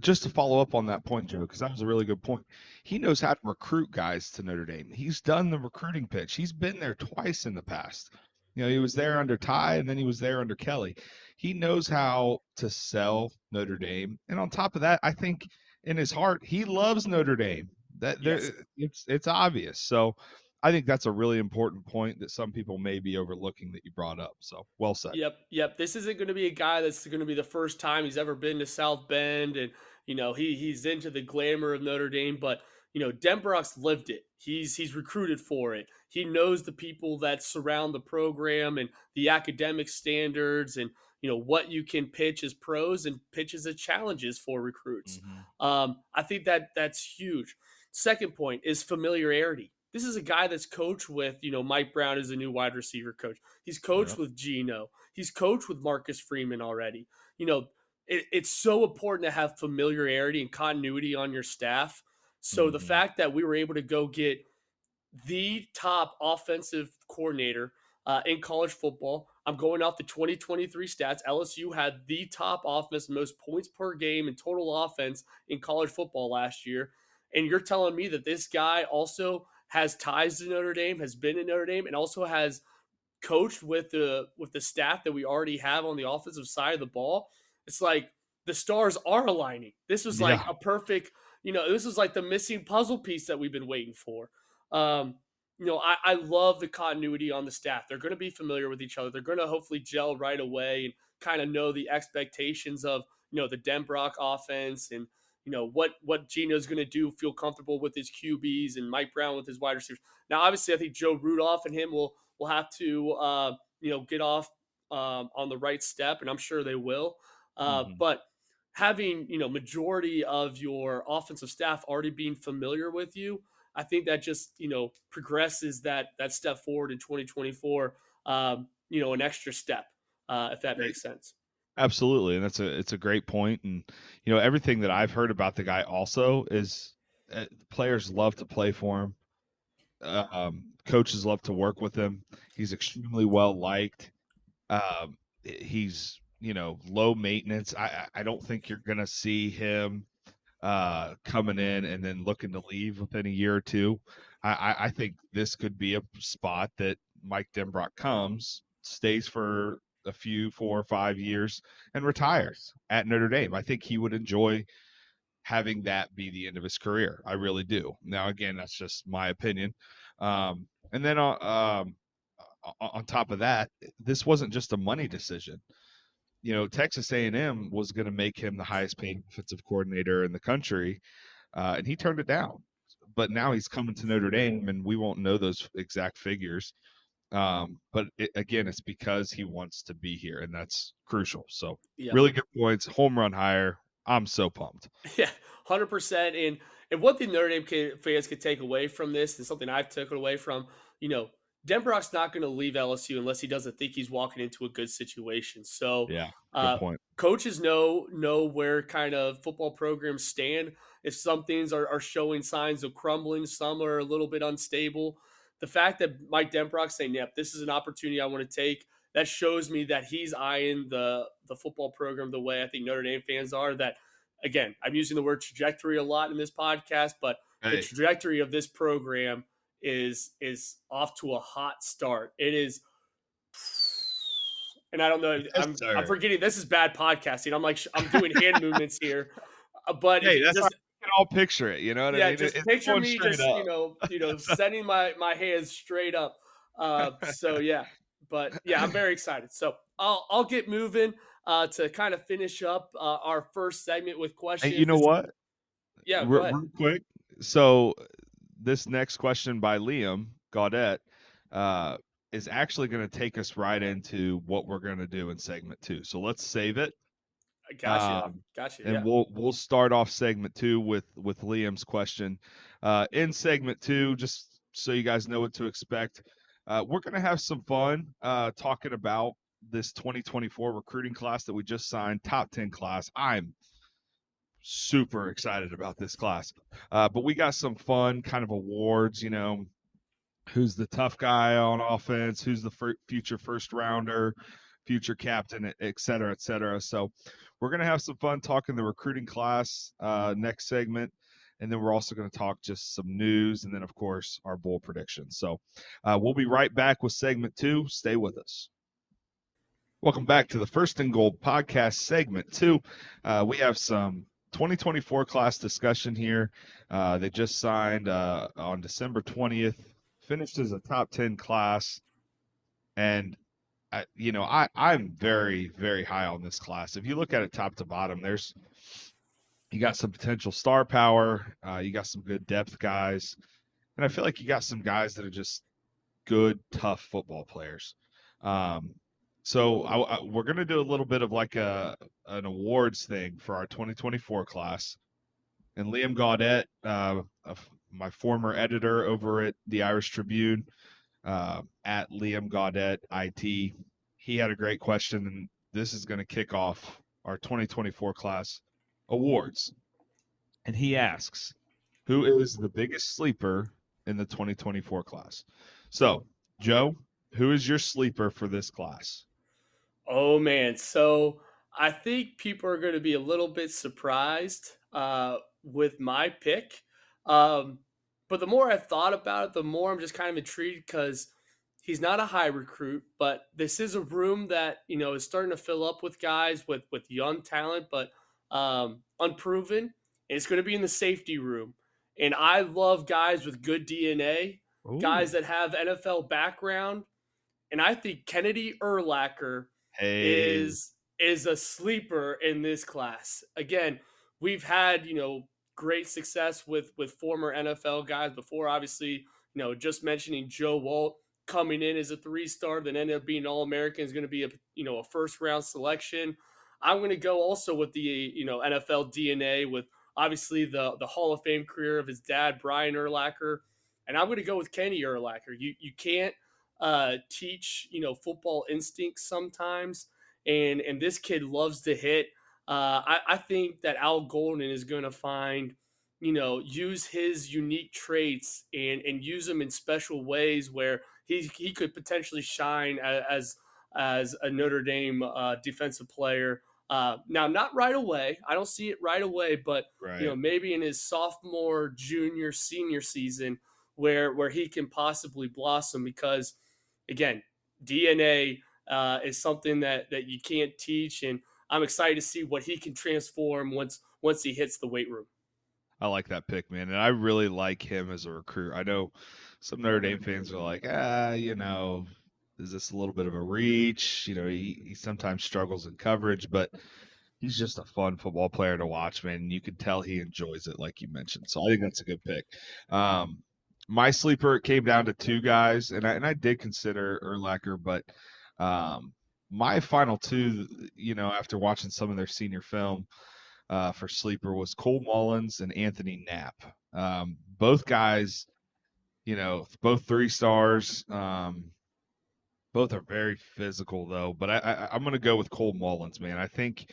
just to follow up on that point, Joe, because that was a really good point. He knows how to recruit guys to Notre Dame. He's done the recruiting pitch. He's been there twice in the past. You know, he was there under Ty, and then he was there under Kelly. He knows how to sell Notre Dame. And on top of that, I think in his heart, he loves Notre Dame. It's obvious. So I think that's a really important point that some people may be overlooking that you brought up. So well said. Yep. This isn't going to be a guy that's going to be the first time he's ever been to South Bend, and, you know, he's into the glamour of Notre Dame, but, you know, Denbrock's lived it. He's recruited for it. He knows the people that surround the program and the academic standards, and, you know, what you can pitch as pros and pitches as challenges for recruits. Mm-hmm. I think that's huge. Second point is familiarity. This is a guy that's coached with, you know, Mike Brown is a new wide receiver coach. He's coached with Geno. He's coached with Marcus Freeman already. You know, it's so important to have familiarity and continuity on your staff. So the fact that we were able to go get the top offensive coordinator in college football, I'm going off the 2023 stats. LSU had the top offense, most points per game, and total offense in college football last year. And you're telling me that this guy also has ties to Notre Dame, has been in Notre Dame, and also has coached with the staff that we already have on the offensive side of the ball. It's like the stars are aligning. This was like a perfect, you know, this was like the missing puzzle piece that we've been waiting for. You know, I love the continuity on the staff. They're going to be familiar with each other. They're going to hopefully gel right away and kind of know the expectations of, you know, the Denbrock offense, and, you know, what Geno's going to do, feel comfortable with his QBs, and Mike Brown with his wide receivers. Now, obviously, I think Joe Rudolph and him will have to, you know, get off on the right step, and I'm sure they will. But having, you know, majority of your offensive staff already being familiar with you, I think that just, you know, progresses that step forward in 2024, you know, an extra step, if that makes sense. Absolutely. And it's a great point. And, you know, everything that I've heard about the guy also is players love to play for him. Coaches love to work with him. He's extremely well liked. He's, you know, low maintenance. I don't think you're going to see him coming in and then looking to leave within a year or two. I think this could be a spot that Mike Denbrock comes, stays for a few 4 or 5 years, and retires at Notre Dame. I think he would enjoy having that be the end of his career. I really do. Now, again, that's just my opinion. And then on top of that, this wasn't just a money decision. You know, Texas A&M was going to make him the highest paid offensive coordinator in the country, and he turned it down. But now he's coming to Notre Dame, and we won't know those exact figures. But again, it's because he wants to be here, and that's crucial. So yeah. Really good points, home run hire. I'm so pumped. Yeah, 100%. And one thing Notre Dame fans could take away from this, and something I've taken away from, you know, Denbrock's not going to leave LSU unless he doesn't think he's walking into a good situation. So yeah, good point. Coaches know where kind of football programs stand. If some things are showing signs of crumbling, some are a little bit unstable. The fact that Mike Denbrock's saying, yep, this is an opportunity I want to take, that shows me that he's eyeing the football program the way I think Notre Dame fans are. That, again, I'm using the word trajectory a lot in this podcast, but the trajectory of this program is off to a hot start. It is, and I don't know, I'm forgetting, this is bad podcasting. I'm doing hand movements here. But hey, that's just, I can all picture it, you know what I mean? Just picture me just up. you know, sending my hands straight up. So yeah, but yeah, I'm very excited. So I'll get moving to kind of finish up our first segment with questions. Hey, you know what? Yeah, real quick. So this next question by Liam Gaudette is actually going to take us right into what we're going to do in segment 2. So let's save it. Gotcha. And yeah. We'll start off segment 2 with Liam's question. In segment 2, just so you guys know what to expect, we're going to have some fun talking about this 2024 recruiting class that we just signed, top 10 class. I'm super excited about this class. But we got some fun kind of awards, you know, who's the tough guy on offense, who's the future first rounder, future captain, et cetera, et cetera. So we're going to have some fun talking the recruiting class next segment. And then we're also going to talk just some news and then, of course, our bowl predictions. So we'll be right back with segment 2. Stay with us. Welcome back to the First and Gold podcast, segment 2. We have some 2024 class discussion here. They just signed on December 20th, finished as a top 10 class. And I'm very, very high on this class. If you look at it top to bottom, you got some potential star power. You got some good depth guys. And I feel like you got some guys that are just good, tough football players. So we're going to do a little bit of like an awards thing for our 2024 class. And Liam Gaudette, my former editor over at the Irish Tribune, at Liam Gaudette IT. He had a great question, and this is going to kick off our 2024 class awards. And he asks, who is the biggest sleeper in the 2024 class? So, Joe, who is your sleeper for this class? Oh, man. So I think people are going to be a little bit surprised with my pick. But the more I've thought about it, the more I'm just kind of intrigued because he's not a high recruit, but this is a room that, you know, is starting to fill up with guys with young talent, but unproven. And it's going to be in the safety room. And I love guys with good DNA, ooh, guys that have NFL background. And I think Kennedy Urlacher is a sleeper in this class. Again, we've had, you know, great success with former NFL guys before. Obviously, you know, just mentioning Joe Alt coming in as a 3-star, then ended up being All-American, is going to be a first-round selection. I'm going to go also with the, you know, NFL DNA with obviously the Hall of Fame career of his dad, Brian Urlacher, and I'm going to go with Kenny Urlacher. You can't teach, you know, football instincts sometimes, and this kid loves to hit. I think that Al Golden is going to find, you know, use his unique traits and use them in special ways where he could potentially shine as a Notre Dame defensive player. Now, not right away. I don't see it right away, but right. You know, maybe in his sophomore, junior, senior season where he can possibly blossom because, again, DNA is something that you can't teach, and I'm excited to see what he can transform once he hits the weight room. I like that pick, man, and I really like him as a recruit. I know some Notre Dame fans are like, you know, is this a little bit of a reach? You know, he sometimes struggles in coverage, but he's just a fun football player to watch, man. And you can tell he enjoys it, like you mentioned. So I think that's a good pick. My sleeper came down to two guys, and I did consider Urlacher, but my final two, you know, after watching some of their senior film for sleeper, was Cole Mullins and Anthony Knapp. Both guys, you know, both 3 stars. Both are very physical, though. But I'm going to go with Cole Mullins, man. I think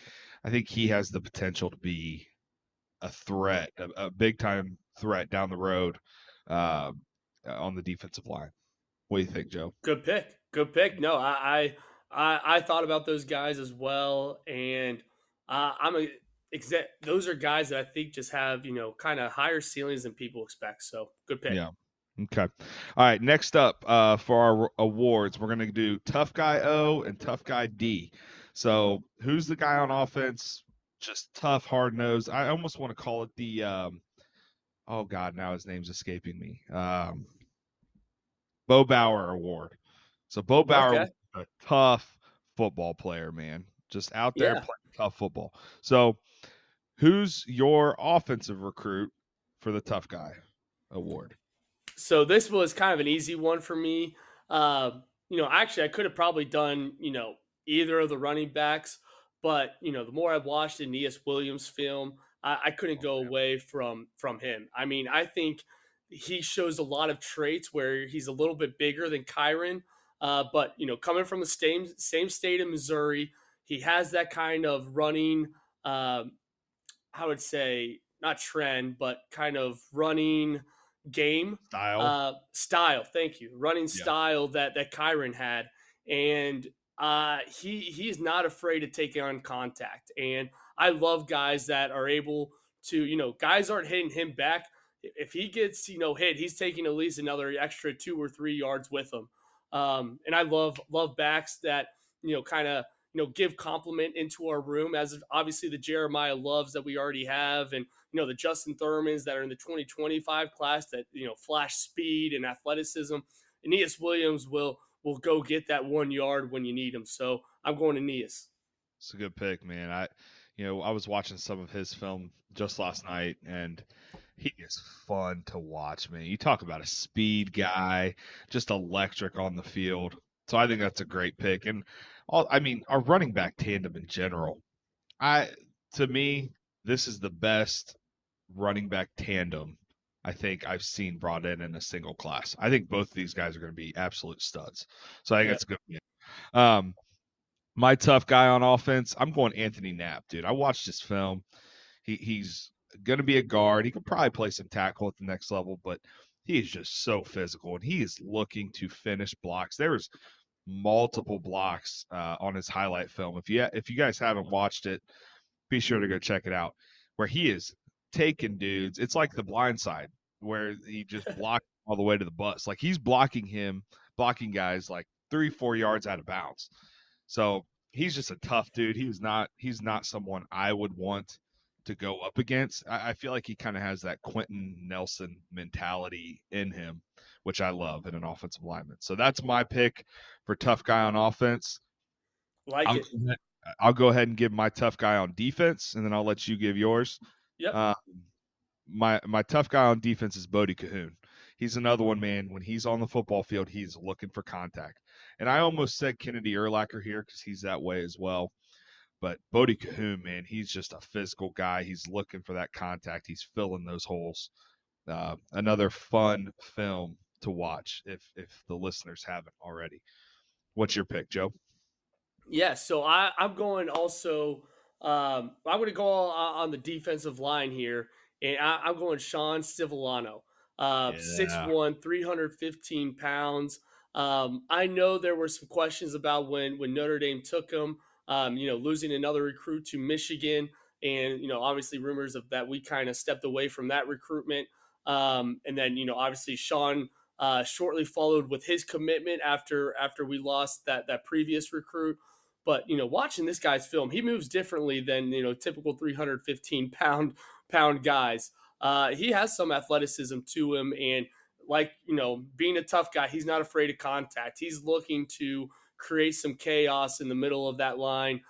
he has the potential to be a threat, a big-time threat down the road on the defensive line. What do you think, Joe? Good pick. No, I thought about those guys as well, and those are guys that I think just have, you know, kind of higher ceilings than people expect. So good pick. Yeah. Okay. All right. Next up for our awards, we're going to do Tough Guy O and Tough Guy D. So who's the guy on offense? Just tough, hard-nosed. I almost want to call it the oh, God, now his name's escaping me. Bo Bauer Award. So Bo Bauer, okay. A tough football player, man. Just out there playing tough football. So who's your offensive recruit for the Tough Guy Award? So this was kind of an easy one for me. You know, actually, I could have probably done, you know, either of the running backs. But, you know, the more I've watched the Aeneas Williams film, I couldn't go away from him. I mean, I think he shows a lot of traits where he's a little bit bigger than Kyron. But, you know, coming from the same state in Missouri, he has that kind of running, I would say, not trend, but kind of running – game style. Thank you. Running style that Kyron had, and he's not afraid to take on contact. And I love guys that are able to, you know, guys aren't hitting him back. If he gets, you know, hit, he's taking at least another extra 2 or 3 yards with him. And I love backs that, you know, kind of, you know, give compliment into our room, as obviously the Jeremiah Loves that we already have, and you know, the Justin Thurmans that are in the 2025 class that, you know, flash speed and athleticism. Aeneas Williams will go get that 1 yard when you need him. So I'm going to Aeneas. It's a good pick, man. I was watching some of his film just last night, and he is fun to watch, man. You talk about a speed guy, just electric on the field. So I think that's a great pick. And our running back tandem in general, this is the best running back tandem I think I've seen brought in a single class. I think both of these guys are going to be absolute studs. So I think that's a good one. My tough guy on offense, I'm going Anthony Knapp, dude. I watched his film. He's going to be a guard. He could probably play some tackle at the next level, but he is just so physical, and he is looking to finish blocks. There was multiple blocks on his highlight film. If you guys haven't watched it, be sure to go check it out, where he is taking dudes. It's like The Blind Side, where he just blocked all the way to the bus. Like, he's blocking guys like 3-4 yards out of bounds. So he's just a tough dude. He's not someone I would want to go up against. I feel like he kind of has that Quentin Nelson mentality in him, which I love in an offensive lineman. So that's my pick for tough guy on offense. I'll go ahead and give my tough guy on defense, and then I'll let you give yours. Yep. My tough guy on defense is Bodie Cahoon. He's another one, man. When he's on the football field, he's looking for contact. And I almost said Kennedy Urlacher here because he's that way as well. But Bodie Cahoon, man, he's just a physical guy. He's looking for that contact. He's filling those holes. Another fun film to watch if the listeners haven't already. What's your pick, Joe? Yeah, so I'm going also I'm going to go on the defensive line here, and I'm going Sean Civolano, 6'1", 315 pounds. I know there were some questions about when Notre Dame took him, losing another recruit to Michigan, and, obviously rumors of that we kind of stepped away from that recruitment. And then, obviously Sean shortly followed with his commitment after we lost that previous recruit. But, watching this guy's film, he moves differently than, typical 315 pound guys. He has some athleticism to him, and being a tough guy, he's not afraid of contact. He's looking to create some chaos in the middle of that line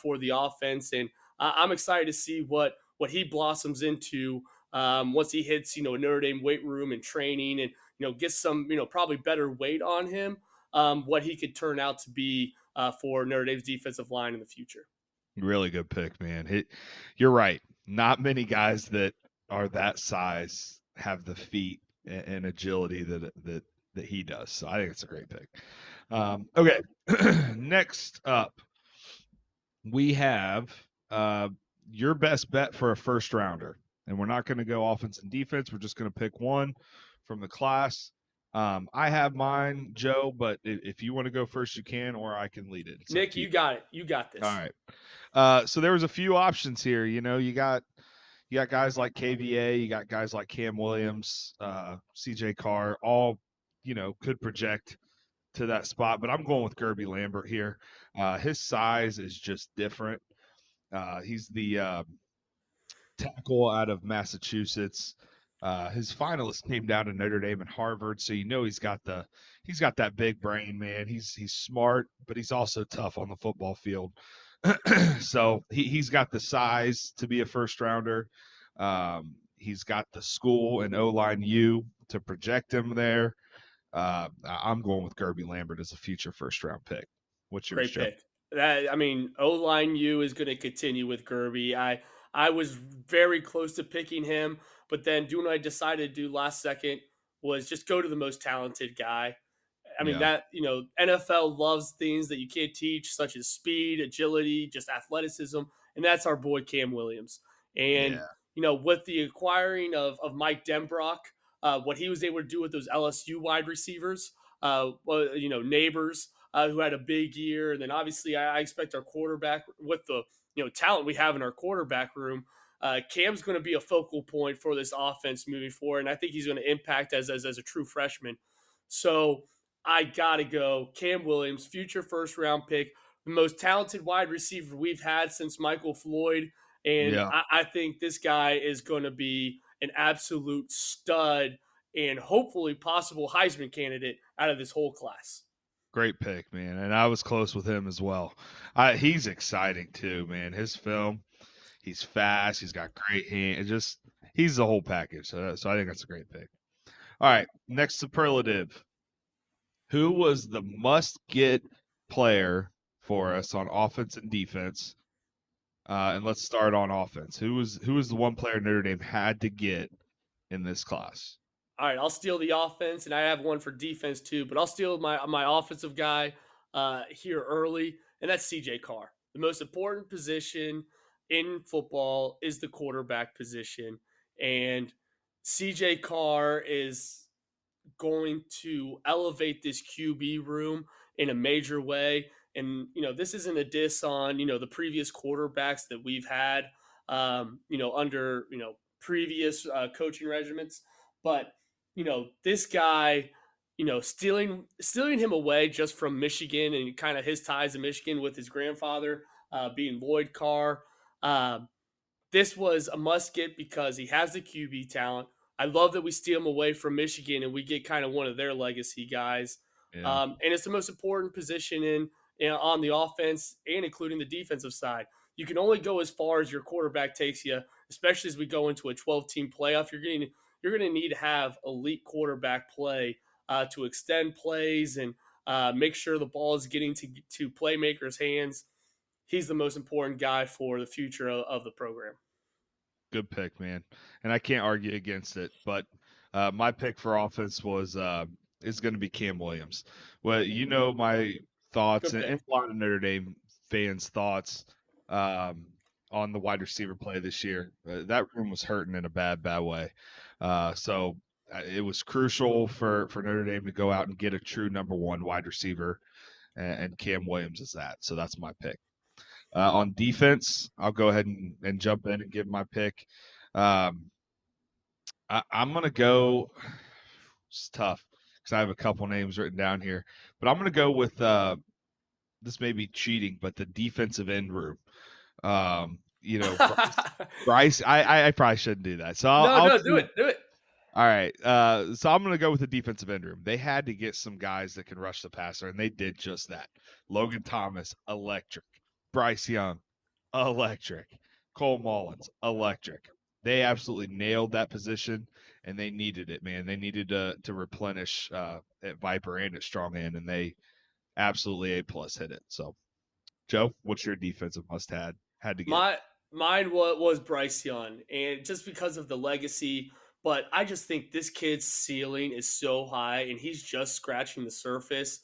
for the offense. And I'm excited to see what he blossoms into once he hits, Notre Dame weight room and training, and, gets some, probably better weight on him, what he could turn out to be for Notre Dame's defensive line in the future. Really good pick, man. You're right. Not many guys that are that size have the feet and agility that he does. So I think it's a great pick. Okay. Next up, we have your best bet for a first rounder, and we're not going to go offense and defense. We're just going to pick one from the class. I have mine, Joe, but if you want to go first, you can, or I can lead it. It's Nick, you got it. You got this. All right. So there was a few options here. You got guys like KVA, you got guys like Cam Williams, CJ Carr, all, could project to that spot. But I'm going with Kirby Lambert here. His size is just different. He's the tackle out of Massachusetts. His finalist came down to Notre Dame and Harvard, so he's got that big brain, man. He's smart, but he's also tough on the football field. So he's got the size to be a first rounder. He's got the school and O-line U to project him there. I'm going with Kirby Lambert as a future first round pick. What's your pick? O-line U is going to continue with Kirby. I was very close to picking him, but then doing what I decided to do last second was just go to the most talented guy. NFL loves things that you can't teach, such as speed, agility, just athleticism. And that's our boy, Cam Williams. And, with the acquiring of Mike Denbrock, what he was able to do with those LSU wide receivers, neighbors who had a big year. And then obviously I expect our quarterback with the, talent we have in our quarterback room, Cam's going to be a focal point for this offense moving forward. And I think he's going to impact as a true freshman. So, I got to go Cam Williams, future first-round pick, the most talented wide receiver we've had since Michael Floyd. And I think this guy is going to be an absolute stud and hopefully possible Heisman candidate out of this whole class. Great pick, man. And I was close with him as well. He's exciting too, man. His film, he's fast. He's got great hands. He's the whole package. So I think that's a great pick. All right, next superlative. Who was the must-get player for us on offense and defense? And let's start on offense. Who was the one player Notre Dame had to get in this class? All right, I'll steal the offense, and I have one for defense too, but I'll steal my offensive guy here early, and that's CJ Carr. The most important position in football is the quarterback position, and CJ Carr is – going to elevate this QB room in a major way. And, this isn't a diss on, the previous quarterbacks that we've had, under, previous coaching regimens. But, this guy, stealing him away just from Michigan and kind of his ties to Michigan with his grandfather being Lloyd Carr. This was a must get because he has the QB talent. I love that we steal them away from Michigan and we get kind of one of their legacy guys. Yeah. And it's the most important position on the offense and including the defensive side. You can only go as far as your quarterback takes you, especially as we go into a 12-team playoff. You're going to need to have elite quarterback play to extend plays and make sure the ball is getting to playmakers' hands. He's the most important guy for the future of the program. Good pick, man. And I can't argue against it, but my pick for offense is going to be Cam Williams. Well, my thoughts and a lot of Notre Dame fans' thoughts on the wide receiver play this year. That room was hurting in a bad, bad way. So it was crucial for Notre Dame to go out and get a true number one wide receiver, and Cam Williams is that. So that's my pick. On defense, I'll go ahead and jump in and give my pick. I'm going to go – it's tough because I have a couple names written down here. But I'm going to go with this may be cheating, but the defensive end room. Bryce, I probably shouldn't do that. So do it. All right. So I'm going to go with the defensive end room. They had to get some guys that can rush the passer, and they did just that. Logan Thomas, electric. Bryce Young, electric. Cole Mullins, electric. They absolutely nailed that position, and they needed it, man. They needed to replenish at Viper and at strong end, and they absolutely A+ hit it. So, Joe, what's your defensive must-have? Had to get mine was Bryce Young, and just because of the legacy. But I just think this kid's ceiling is so high, and he's just scratching the surface.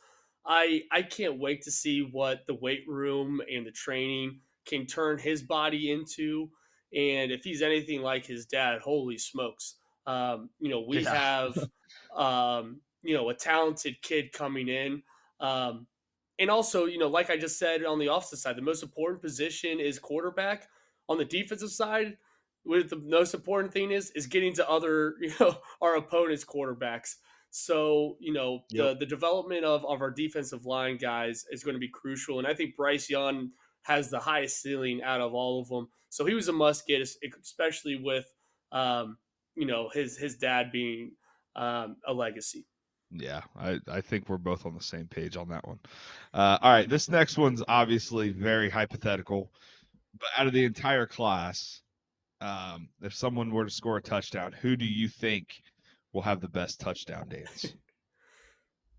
I can't wait to see what the weight room and the training can turn his body into. And if he's anything like his dad, holy smokes. We have a talented kid coming in. And also, like I just said on the offensive side, the most important position is quarterback. On the defensive side, the most important thing is getting to other, our opponents' quarterbacks. So, the development of our defensive line guys is going to be crucial. And I think Bryce Young has the highest ceiling out of all of them. So he was a must get, especially with, his dad being a legacy. Yeah, I think we're both on the same page on that one. All right, this next one's obviously very hypothetical, but out of the entire class, if someone were to score a touchdown, who do you think will have the best touchdown dance?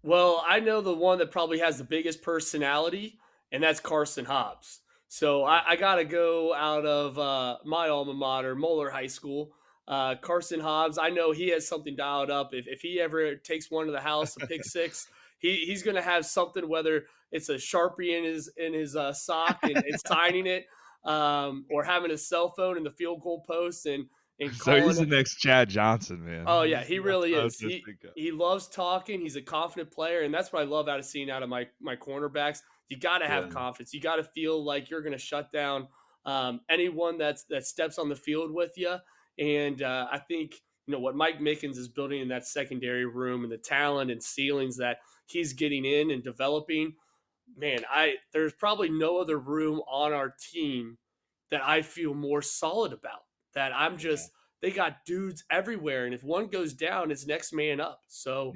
Well, I know the one that probably has the biggest personality, and that's Carson Hobbs. So I got to go out of my alma mater, Moeller High School. Carson Hobbs, I know he has something dialed up. If he ever takes one to the house, a pick six, he's going to have something, whether it's a Sharpie in his sock and signing it, or having a cell phone in the field goal post and calling. So he's the next Chad Johnson, man. Oh yeah, he really is. He loves talking. He's a confident player, and that's what I love out of my cornerbacks. You got to have confidence. You got to feel like you're going to shut down anyone that steps on the field with you. And I think, what Mike Mickens is building in that secondary room and the talent and ceilings that he's getting in and developing, man, there's probably no other room on our team that I feel more solid about. That I'm just, they got dudes everywhere. And if one goes down, it's next man up. So,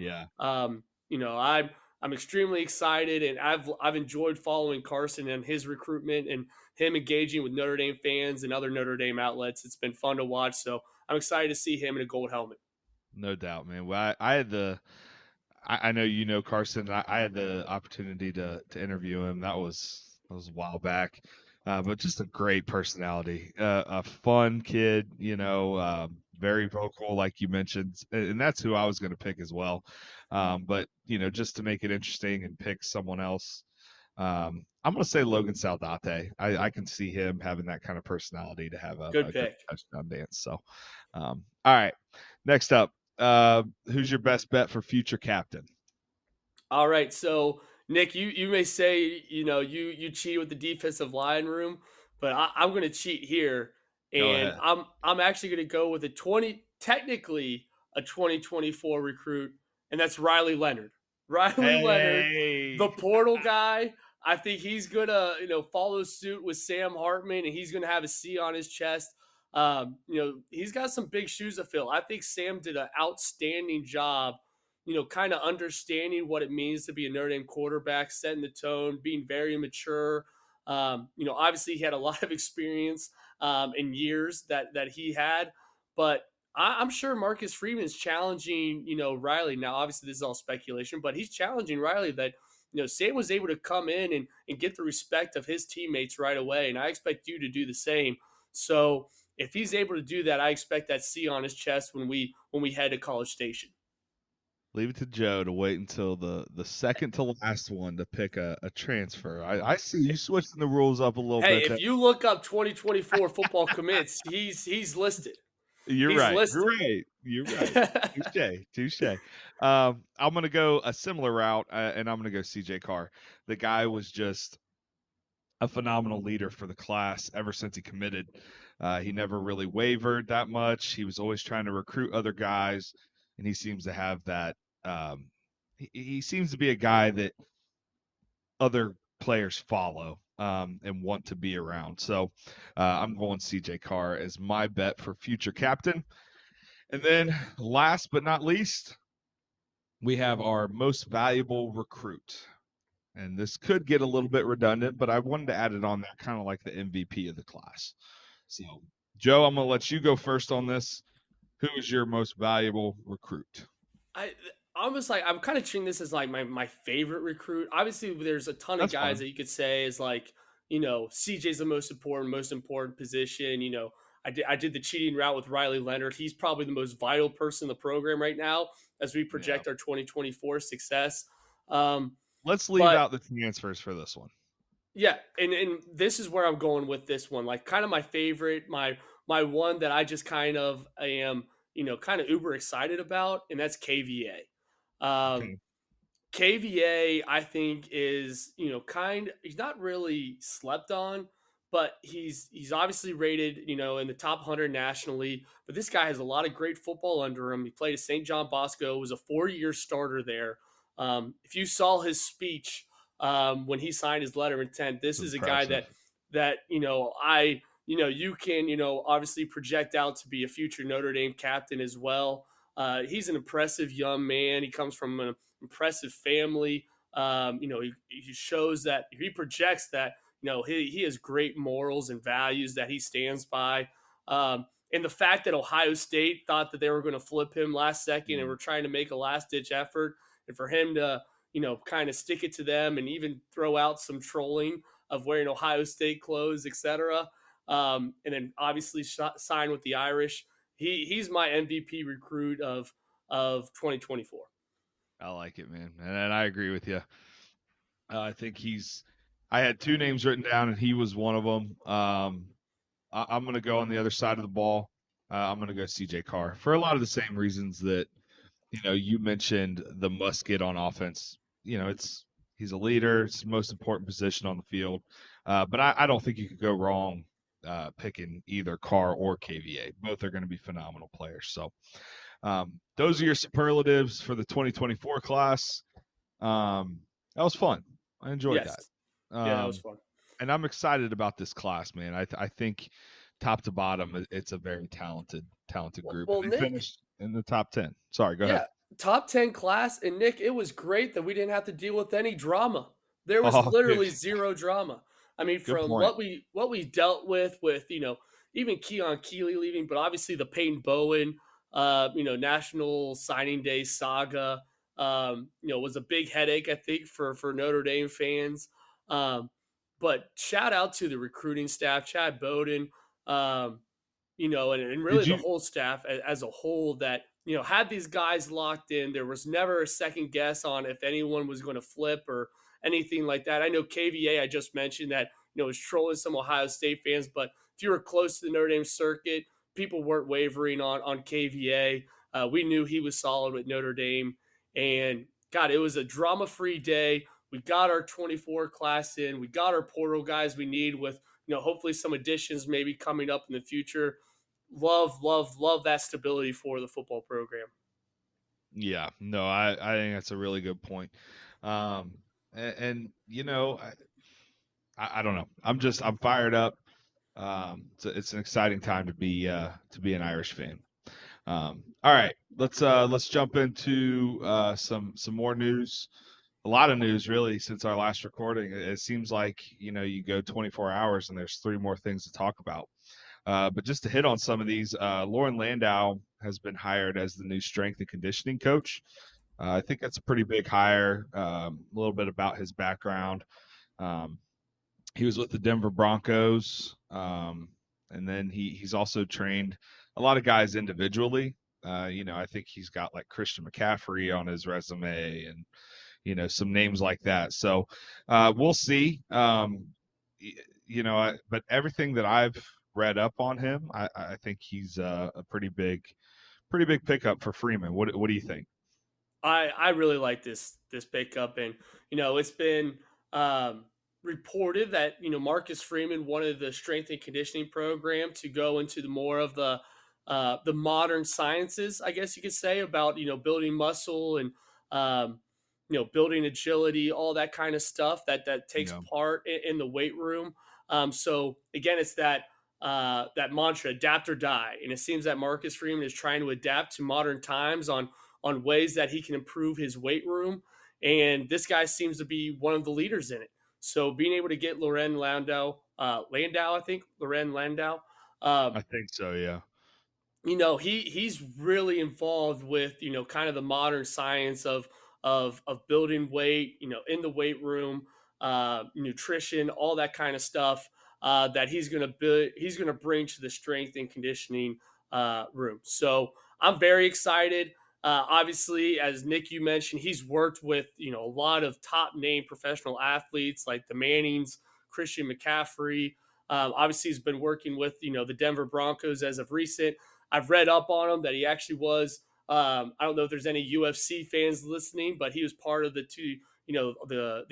I'm extremely excited, and I've enjoyed following Carson and his recruitment and him engaging with Notre Dame fans and other Notre Dame outlets. It's been fun to watch, so I'm excited to see him in a gold helmet. No doubt, man. Well, I know Carson. I had the opportunity to interview him. That was a while back, but just a great personality, a fun kid. Very vocal, like you mentioned, and that's who I was going to pick as well. But, just to make it interesting and pick someone else, I'm going to say Logan Saldate. I can see him having that kind of personality to have a good touchdown dance. So, all right, next up, who's your best bet for future captain? All right, so, Nick, you may say, you cheated with the defensive line room, but I'm going to cheat here. And I'm actually going to go with a 2024 recruit, and that's Riley Leonard. Leonard, the portal guy. I think he's going to, follow suit with Sam Hartman, and he's going to have a C on his chest. He's got some big shoes to fill. I think Sam did an outstanding job, kind of understanding what it means to be a Notre Dame quarterback, setting the tone, being very mature. Obviously he had a lot of experience in years that he had, but I'm sure Marcus Freeman's challenging, Riley. Now, obviously this is all speculation, but he's challenging Riley that, Sam was able to come in and get the respect of his teammates right away. And I expect you to do the same. So if he's able to do that, I expect that C on his chest when we head to College Station. Leave it to Joe to wait until the second to last one to pick a transfer. I see you switching the rules up a little bit. Hey, if you look up 2024 football commits, he's listed. You're right. Touche. I'm going to go a similar route, and I'm going to go CJ Carr. The guy was just a phenomenal leader for the class ever since he committed. He never really wavered that much. He was always trying to recruit other guys. And he seems to have that. He seems to be a guy that other players follow and want to be around. So I'm going CJ Carr as my bet for future captain. And then last but not least, we have our most valuable recruit. And this could get a little bit redundant, but I wanted to add it on that, kind of like the MVP of the class. So, Joe, I'm going to let you go first on this. Who is your most valuable recruit? I'm kind of treating this as like my favorite recruit. Obviously, there's a ton of guys that you could say is like, you know, CJ's the most important position. You know, I did the cheating route with Riley Leonard. He's probably the most vital person in the program right now as we project our 2024 success. Let's leave out the transfers for this one. Yeah, and this is where I'm going with this one. Like, kind of my favorite, my one that I just kind of am, you know, kind of uber excited about, and that's KVA. KVA, I think, is, you know, he's not really slept on, but he's obviously rated, you know, in the top 100 nationally, but this guy has a lot of great football under him. He played at St. John Bosco, was a 4-year starter there. If you saw his speech when he signed his letter of intent, this is a guy that, you know, you can, you know, obviously project out to be a future Notre Dame captain as well. He's an impressive young man. He comes from an impressive family. You know, he shows that, he projects that, you know, he has great morals and values that he stands by. And the fact that Ohio State thought that they were going to flip him last second and were trying to make a last-ditch effort, and for him to, you know, kind of stick it to them and even throw out some trolling of wearing Ohio State clothes, et cetera. And then obviously sign with the Irish. He's my MVP recruit of 2024. I like it, man. And I agree with you. I think I had two names written down and he was one of them. I'm going to go on the other side of the ball. I'm going to go CJ Carr for a lot of the same reasons that, you know, you mentioned the must get on offense. You know, he's a leader. It's the most important position on the field. But I don't think you could go wrong picking either Carr or KVA. Both are going to be phenomenal players. So those are your superlatives for the 2024 class. That was fun. I enjoyed that. Yeah, that was fun. And I'm excited about this class, man. I think top to bottom, it's a very talented group. Well, they finished in the top 10. Sorry, go ahead. Top 10 class. And Nick, it was great that we didn't have to deal with any drama. There was literally zero drama. I mean, from what we dealt with, you know, even Keon Keeley leaving, but obviously the Peyton Bowen, you know, National Signing Day saga, you know, was a big headache, I think, for Notre Dame fans. But shout out to the recruiting staff, Chad Bowden, you know, and really the whole staff as a whole that, you know, had these guys locked in. There was never a second guess on if anyone was going to flip or anything like that. I know KVA, I just mentioned that, you know, was trolling some Ohio State fans, but if you were close to the Notre Dame circuit, people weren't wavering on KVA. We knew he was solid with Notre Dame, and God, it was a drama-free day. We got our 24 class in. We got our portal guys we need with, you know, hopefully some additions maybe coming up in the future. Love that stability for the football program. Yeah, no, I think that's a really good point. And you know, I don't know. I'm fired up. It's an exciting time to be an Irish fan. All right, let's jump into some more news. A lot of news, really, since our last recording. It seems like, you know, you go 24 hours and there's three more things to talk about. But just to hit on some of these, Lauren Landau has been hired as the new strength and conditioning coach. I think that's a pretty big hire. A little bit about his background. He was with the Denver Broncos, and then he's also trained a lot of guys individually. I think he's got like Christian McCaffrey on his resume and, some names like that. So we'll see, but everything that I've read up on him, I think he's a pretty big pickup for Freeman. What do you think? I really like this pickup, and it's been reported that Marcus Freeman wanted the strength and conditioning program to go into the more of the modern sciences, I guess you could say, about building muscle and building agility, all that kind of stuff that takes part in the weight room. So again, it's that mantra, adapt or die. And it seems that Marcus Freeman is trying to adapt to modern times on ways that he can improve his weight room. And this guy seems to be one of the leaders in it. So being able to get Loren Landau. I think so. Yeah. He's really involved with, kind of the modern science of building weight, in the weight room, nutrition, all that kind of stuff. That he's going to bring to the strength and conditioning room. So I'm very excited. Obviously, as Nick, you mentioned, he's worked with, a lot of top name professional athletes like the Mannings, Christian McCaffrey. Obviously, he's been working with, the Denver Broncos as of recent. I've read up on him that he actually was, I don't know if there's any UFC fans listening, but he was part of the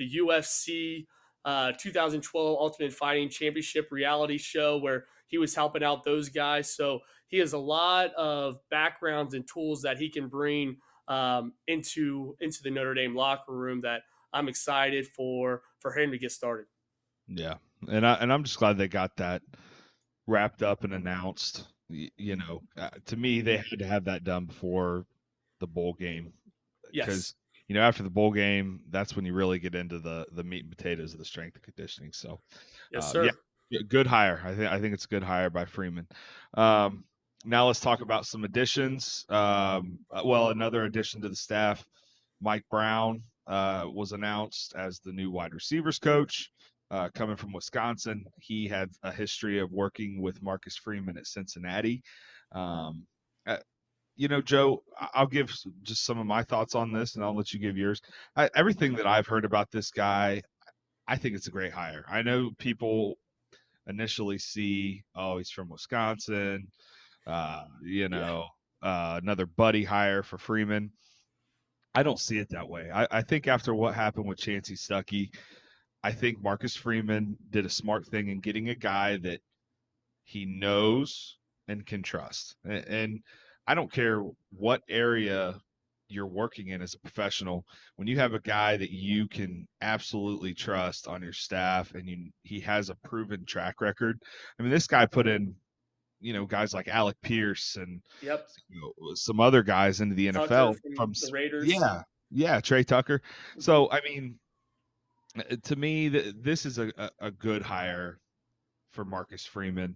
UFC 2012 Ultimate Fighting Championship reality show where he was helping out those guys. So he has a lot of backgrounds and tools that he can bring into the Notre Dame locker room that I'm excited for him to get started. Yeah. And I'm just glad they got that wrapped up and announced. To me, they had to have that done before the bowl game. Yes. Because after the bowl game, that's when you really get into the meat and potatoes of the strength and conditioning. So, yes, sir. Yeah, good hire. I think it's a good hire by Freeman. Now let's talk about some additions. Another addition to the staff, Mike Brown, was announced as the new wide receivers coach, coming from Wisconsin. He had a history of working with Marcus Freeman at Cincinnati. Joe, I'll give just some of my thoughts on this, and I'll let you give yours. Everything that I've heard about this guy, I think it's a great hire. I know people initially see, oh, he's from Wisconsin, another buddy hire for Freeman. I don't see it that way. I think after what happened with Chancey Stuckey, I think Marcus Freeman did a smart thing in getting a guy that he knows and can trust. And I don't care what area you're working in as a professional, when you have a guy that you can absolutely trust on your staff and he has a proven track record. I mean, this guy put in, guys like Alec Pierce and some other guys into the NFL from the Raiders. Yeah, Trey Tucker. So, I mean, to me, this is a good hire for Marcus Freeman.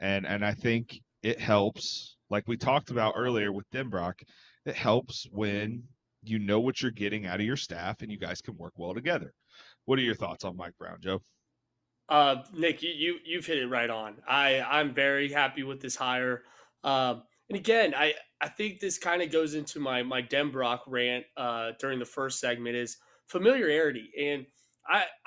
And I think it helps. Like we talked about earlier with Denbrock, it helps when you know what you're getting out of your staff and you guys can work well together. What are your thoughts on Mike Brown, Joe? Nick, you've hit it right on. I'm very happy with this hire. And again, I think this kind of goes into my Denbrock rant during the first segment is familiarity. And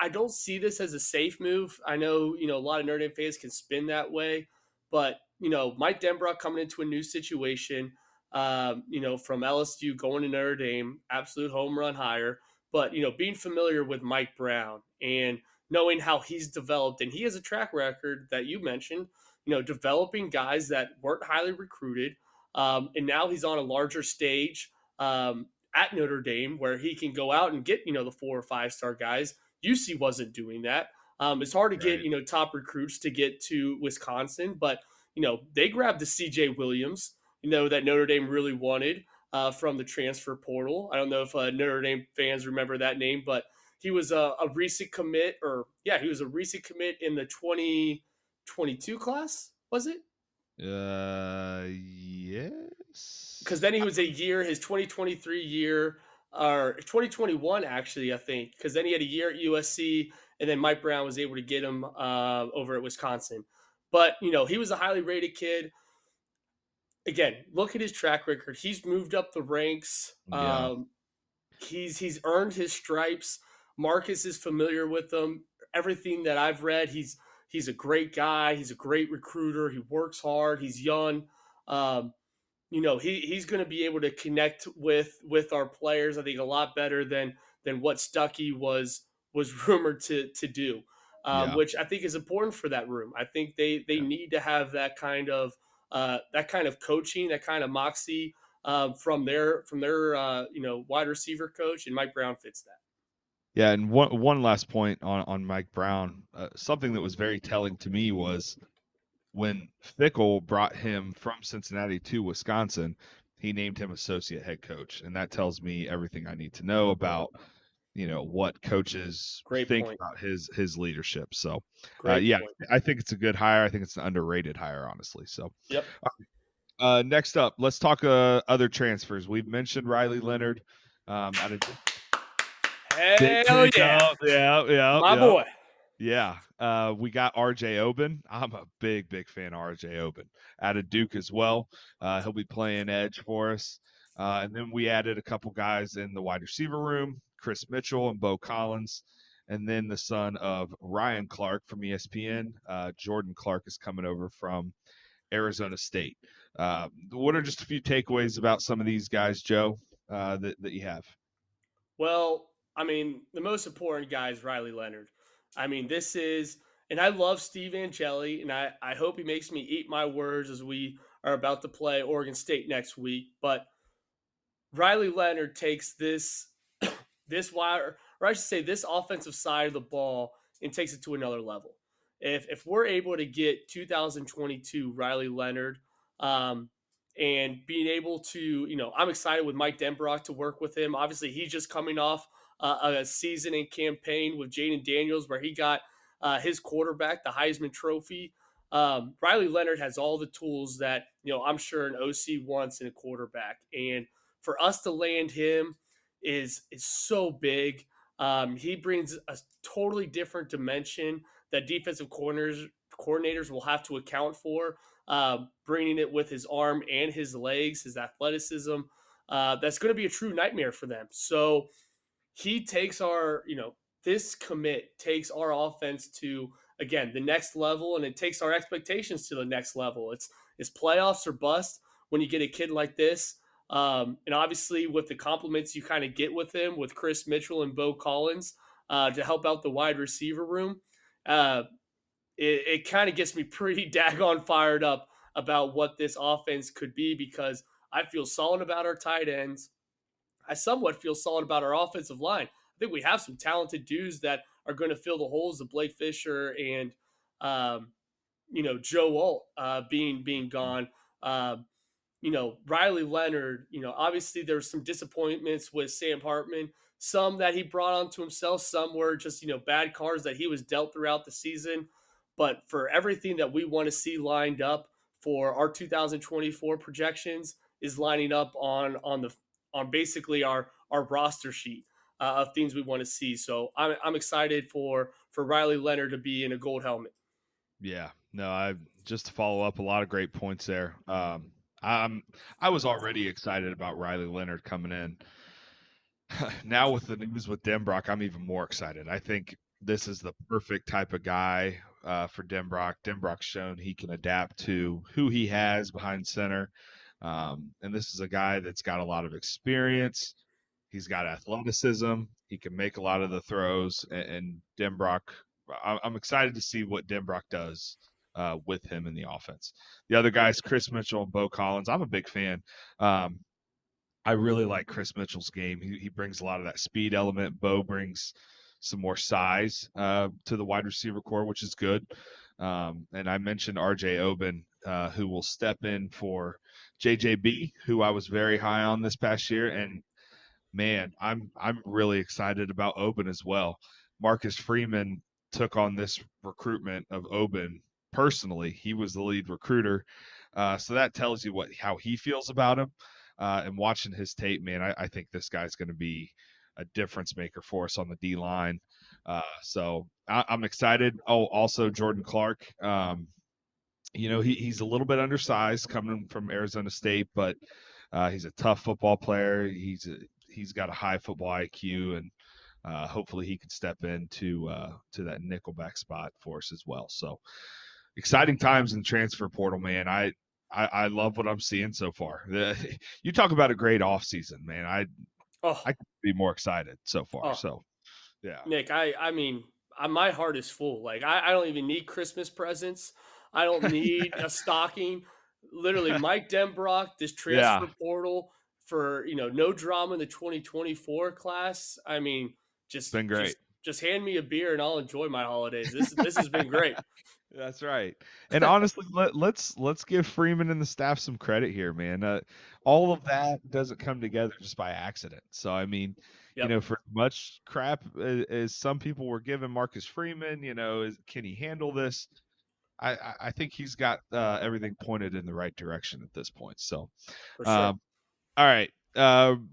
I don't see this as a safe move. I know, a lot of Notre Dame fans can spin that way, but Mike Denbrock coming into a new situation, from LSU going to Notre Dame, absolute home run hire. But, being familiar with Mike Brown and knowing how he's developed, and he has a track record that you mentioned, developing guys that weren't highly recruited. And now he's on a larger stage at Notre Dame where he can go out and get, the 4 or 5 star guys. UC wasn't doing that. It's hard to get, top recruits to get to Wisconsin, but they grabbed the CJ Williams, that Notre Dame really wanted from the transfer portal. I don't know if Notre Dame fans remember that name, but he was a recent commit, in the 2022 class, was it? Yes. Because then he was his 2023 year, or 2021 actually, I think, because then he had a year at USC, and then Mike Brown was able to get him over at Wisconsin. But, he was a highly rated kid. again, look at his track record. He's moved up the ranks. Yeah. He's earned his stripes. Marcus is familiar with them. Everything that I've read, he's a great guy. He's a great recruiter. He works hard. He's young. You know, he's going to be able to connect with our players, I think, a lot better than what Stuckey was rumored to do, which I think is important for that room. I think they need to have that kind of coaching, that kind of moxie from their you know, wide receiver coach, and Mike Brown fits that. Yeah, and one last point on Mike Brown. Something that was very telling to me was when Fickell brought him from Cincinnati to Wisconsin, he named him associate head coach, and that tells me everything I need to know about, you know, what coaches think about his leadership. So, I think it's a good hire. I think it's an underrated hire, honestly. So, yep. Next up, let's talk other transfers. We've mentioned Riley Leonard out of. Hell yeah. Yeah. My boy. Yeah. We got RJ Oben. I'm a big fan of RJ Oben out of Duke as well. He'll be playing edge for us. And then we added a couple guys in the wide receiver room, Chris Mitchell and Bo Collins. And then the son of Ryan Clark from ESPN, Jordan Clark, is coming over from Arizona State. What are just a few takeaways about some of these guys, Joe, that you have? Well, I mean, the most important guy is Riley Leonard. I mean, this is – and I love Steve Angeli, and I hope he makes me eat my words as we are about to play Oregon State next week. But Riley Leonard takes this wide – or I should say this offensive side of the ball and takes it to another level. If we're able to get 2022 Riley Leonard and being able to – you know, I'm excited with Mike Denbrock to work with him. Obviously, he's just coming off – a season and campaign with Jaden Daniels where he got his quarterback, the Heisman Trophy. Riley Leonard has all the tools that, you know, I'm sure an OC wants in a quarterback. And for us to land him is so big. He brings a totally different dimension that defensive coordinators will have to account for, bringing it with his arm and his legs, his athleticism. That's going to be a true nightmare for them. So, he takes our, you know, this commit takes our offense to, again, the next level, and it takes our expectations to the next level. It's playoffs or bust when you get a kid like this. And obviously with the compliments you kind of get with him, with Chris Mitchell and Bo Collins to help out the wide receiver room, it kind of gets me pretty daggone fired up about what this offense could be, because I feel solid about our tight ends. I somewhat feel solid about our offensive line. I think we have some talented dudes that are going to fill the holes of Blake Fisher and, you know, Joe Alt being gone. You know, Riley Leonard, you know, obviously there's some disappointments with Sam Hartman, some that he brought onto himself, some were just, you know, bad cards that he was dealt throughout the season. But for everything that we want to see lined up for our 2024 projections is lining up on basically our roster sheet of things we want to see. So I'm excited for Riley Leonard to be in a gold helmet. Yeah, no, just to follow up, a lot of great points there. I was already excited about Riley Leonard coming in. Now with the news with Denbrock, I'm even more excited. I think this is the perfect type of guy for Denbrock. Denbrock's shown he can adapt to who he has behind center. And this is a guy that's got a lot of experience. He's got athleticism. He can make a lot of the throws. And Denbrock, I'm excited to see what Denbrock does with him in the offense. The other guys, Chris Mitchell and Bo Collins, I'm a big fan. I really like Chris Mitchell's game. He brings a lot of that speed element. Bo brings some more size to the wide receiver core, which is good. And I mentioned RJ Oben, who will step in for JJB, who I was very high on this past year. And man, I'm really excited about Oben as well. Marcus Freeman took on this recruitment of Oben personally. He was the lead recruiter. So that tells you how he feels about him. And watching his tape, man, I think this guy's going to be a difference maker for us on the D line. So I'm excited. Oh, also Jordan Clark, you know, he's a little bit undersized coming from Arizona State, but he's a tough football player. He's got a high football IQ, and hopefully he can step into to that nickelback spot for us as well. So exciting times in the transfer portal, man. I love what I'm seeing so far. You talk about a great offseason, man. I could be more excited so far. So, yeah. Nick, I mean, my heart is full. Like, I don't even need Christmas presents. I don't need a stocking. Literally, Mike Denbrock, this transfer portal for, you know, no drama in the 2024 class. I mean, just been great. Just hand me a beer and I'll enjoy my holidays. This has been great. That's right. And honestly, let's give Freeman and the staff some credit here, man. All of that doesn't come together just by accident. So, I mean, you know, for much crap as some people were giving Marcus Freeman, you know, can he handle this? I think he's got everything pointed in the right direction at this point. So, for sure. All right.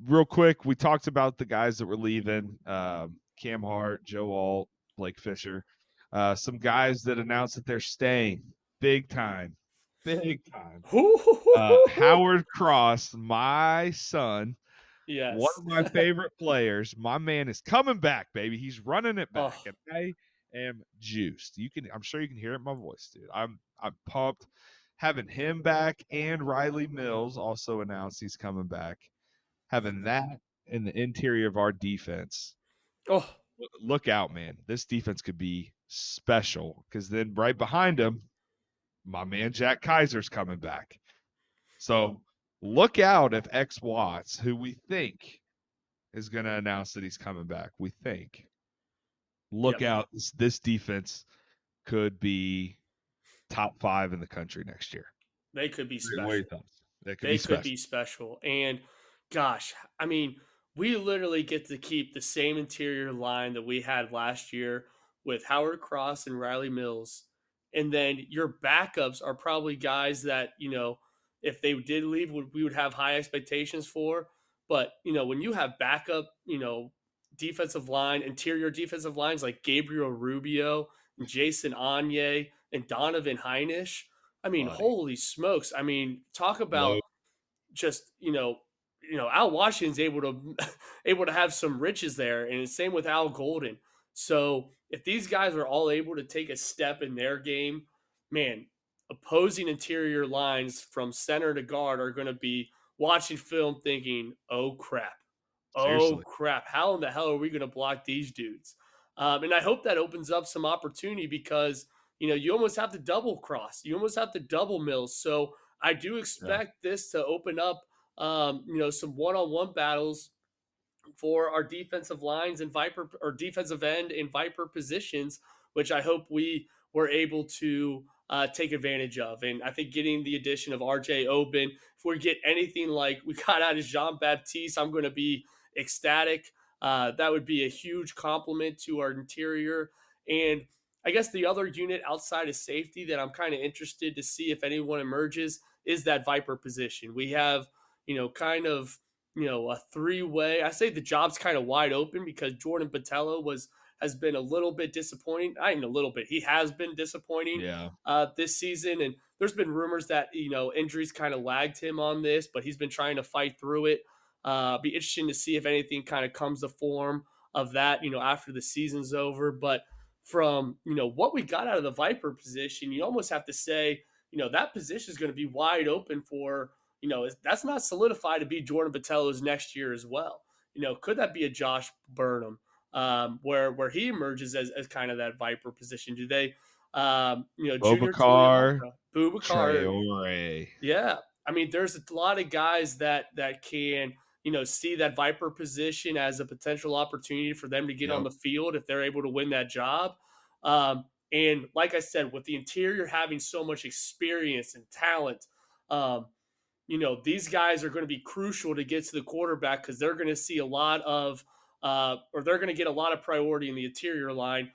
Real quick, we talked about the guys that were leaving, Cam Hart, Joe Alt, Blake Fisher. Some guys that announced that they're staying big time. Howard Cross, my son, yes, one of my favorite players. My man is coming back, baby. He's running it back, and I am juiced. I'm sure you can hear it in my voice, dude. I'm pumped. Having him back, and Riley Mills also announced he's coming back. Having that in the interior of our defense. Oh, look out, man. This defense could be special, because then right behind him, my man Jack Kaiser's coming back. So look out if X Watts, who we think is going to announce that he's coming back, we think. Look out. This defense could be top 5 in the country next year. They could be special. They could be special. And gosh, I mean, we literally get to keep the same interior line that we had last year with Howard Cross and Riley Mills. And then your backups are probably guys that, you know, if they did leave, we would have high expectations for. But, you know, when you have backup, you know, defensive line, interior defensive lines like Gabriel Rubio, and Jason Anye, and Donovan Heinisch, I mean, holy smokes. I mean, talk about just, you know, Al Washington's able to have some riches there, and the same with Al Golden. So if these guys are all able to take a step in their game, man, opposing interior lines from center to guard are going to be watching film thinking, oh, crap. Seriously. Oh, crap. How in the hell are we going to block these dudes? And I hope that opens up some opportunity, because, you know, you almost have to double cross. You almost have to double mill. So I do expect this to open up, you know, some one-on-one battles for our defensive lines and Viper, or defensive end and Viper positions, which I hope we were able to take advantage of. And I think getting the addition of RJ Oben, if we get anything like we got out of Jean-Baptiste, I'm going to be ecstatic. That would be a huge compliment to our interior. And I guess the other unit outside of safety that I'm kind of interested to see if anyone emerges is that Viper position. We have, you know, kind of, you know, a three-way. I say the job's kind of wide open, because Jordan Botello has been a little bit disappointing. I mean, a little bit. He has been disappointing this season. And there's been rumors that, you know, injuries kind of lagged him on this, but he's been trying to fight through it. Be interesting to see if anything kind of comes to form of that, you know, after the season's over. But from, you know, what we got out of the Viper position, you almost have to say, you know, that position is going to be wide open for, you know, that's not solidified to be Jordan Botello's next year as well. You know, could that be a Josh Burnham where he emerges as kind of that Viper position? Do they, you know, Boubacar. Yeah. I mean, there's a lot of guys that can, you know, see that Viper position as a potential opportunity for them to get on the field if they're able to win that job. And like I said, with the interior having so much experience and talent, you know, these guys are going to be crucial to get to the quarterback, because they're going to see a lot of or they're going to get a lot of priority in the interior line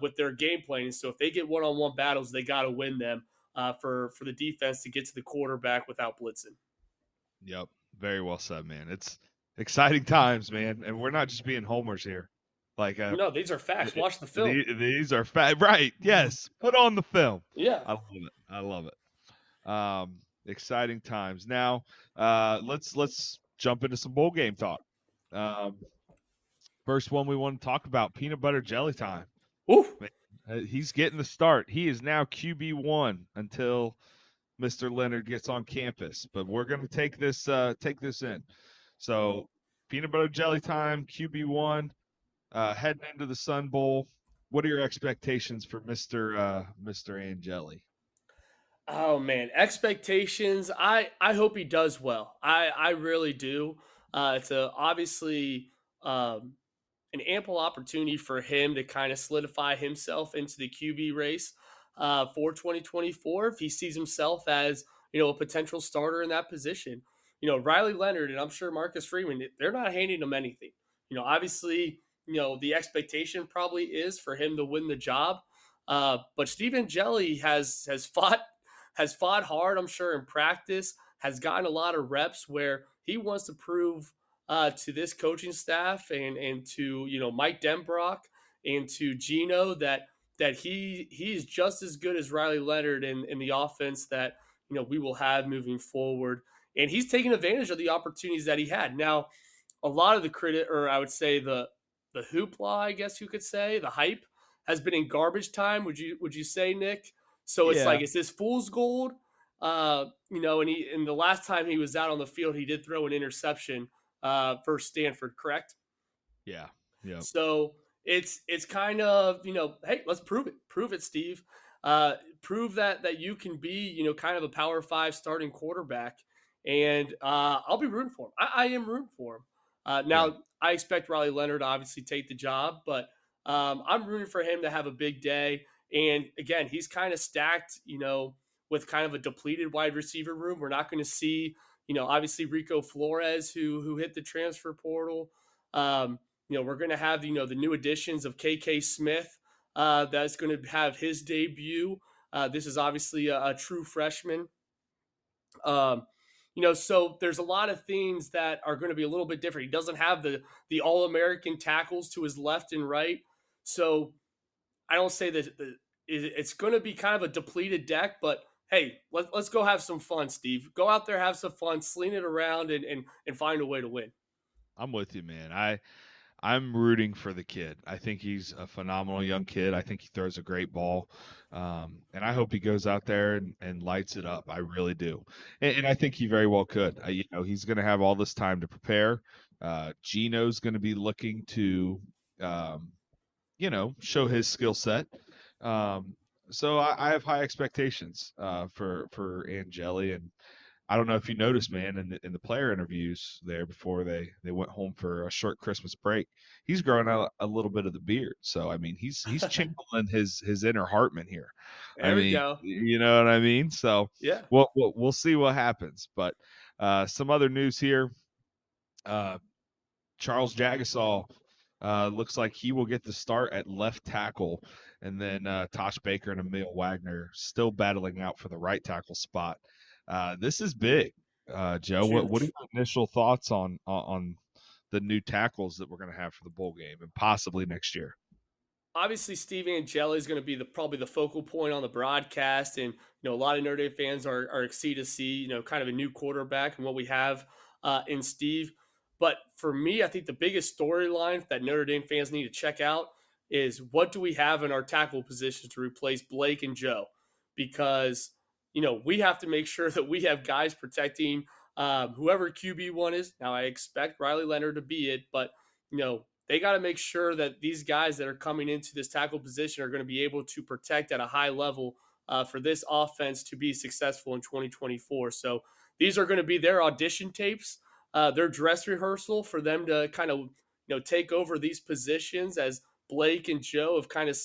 with their game plan. So if they get one-on-one battles, they got to win them for the defense to get to the quarterback without blitzing. Yep. Very well said, man. It's exciting times, man. And we're not just being homers here. Like, no, these are facts. Watch the film. These are facts. Right. Yes. Put on the film. Yeah. I love it. Exciting times. Now, let's jump into some bowl game talk. First one we want to talk about, peanut butter jelly time. Oof. He's getting the start. He is now QB1 until Mr. Leonard gets on campus. But we're going to take this in. So peanut butter jelly time, QB1, heading into the Sun Bowl. What are your expectations for Mr. Angeli? Oh, man, expectations. I hope he does well. I really do. It's obviously an ample opportunity for him to kind of solidify himself into the QB race for 2024 if he sees himself as, a potential starter in that position. Riley Leonard and I'm sure Marcus Freeman, they're not handing him anything. Obviously, the expectation probably is for him to win the job. But Steve Angeli has fought hard, I'm sure, in practice, has gotten a lot of reps where he wants to prove to this coaching staff and to, Mike Denbrock and to Gino that he is just as good as Riley Leonard in the offense that, we will have moving forward. And he's taking advantage of the opportunities that he had. Now, a lot of the credit, or I would say the hoopla, I guess you could say, the hype has been in garbage time. Would you say, Nick? So it's is this fool's gold? And the last time he was out on the field, he did throw an interception versus Stanford, correct? Yeah. Yeah. So it's kind of, hey, let's prove it. Prove it, Steve. Prove that you can be, kind of a power five starting quarterback. And I'll be rooting for him. I am rooting for him. Now, I expect Riley Leonard to obviously take the job, but I'm rooting for him to have a big day. And again, he's kind of stacked, with kind of a depleted wide receiver room. We're not going to see, obviously Rico Flores who hit the transfer portal. We're going to have, the new additions of KK Smith that's going to have his debut. This is obviously a true freshman. So there's a lot of things that are going to be a little bit different. He doesn't have the All-American tackles to his left and right. So I don't say that it's going to be kind of a depleted deck, but hey, let's go have some fun, Steve. Go out there, have some fun, sling it around, and find a way to win. I'm with you, man. I'm rooting for the kid. I think he's a phenomenal young kid. I think he throws a great ball. And I hope he goes out there and lights it up. I really do. And I think he very well could. He's going to have all this time to prepare. Gino's going to be looking to, show his skill set. So I have high expectations for Angeli. And I don't know if you noticed, man, in the player interviews there before they went home for a short Christmas break, he's growing out a little bit of the beard. So, I mean, he's channeling his inner Hartman here. There we go. You know what I mean? So, yeah, we'll see what happens. But some other news here. Charles Jagasaw looks like he will get the start at left tackle. And then Tosh Baker and Emil Wagner still battling out for the right tackle spot. This is big, Joe. What are your initial thoughts on the new tackles that we're going to have for the bowl game and possibly next year? Obviously, Steve Angeli is going to be probably the focal point on the broadcast, and a lot of Notre Dame fans are excited to see kind of a new quarterback and what we have in Steve. But for me, I think the biggest storyline that Notre Dame fans need to check out is what do we have in our tackle position to replace Blake and Joe, because we have to make sure that we have guys protecting whoever QB1 is. Now, I expect Riley Leonard to be it, but, they got to make sure that these guys that are coming into this tackle position are going to be able to protect at a high level for this offense to be successful in 2024. So these are going to be their audition tapes, their dress rehearsal for them to kind of, take over these positions as Blake and Joe have kind of,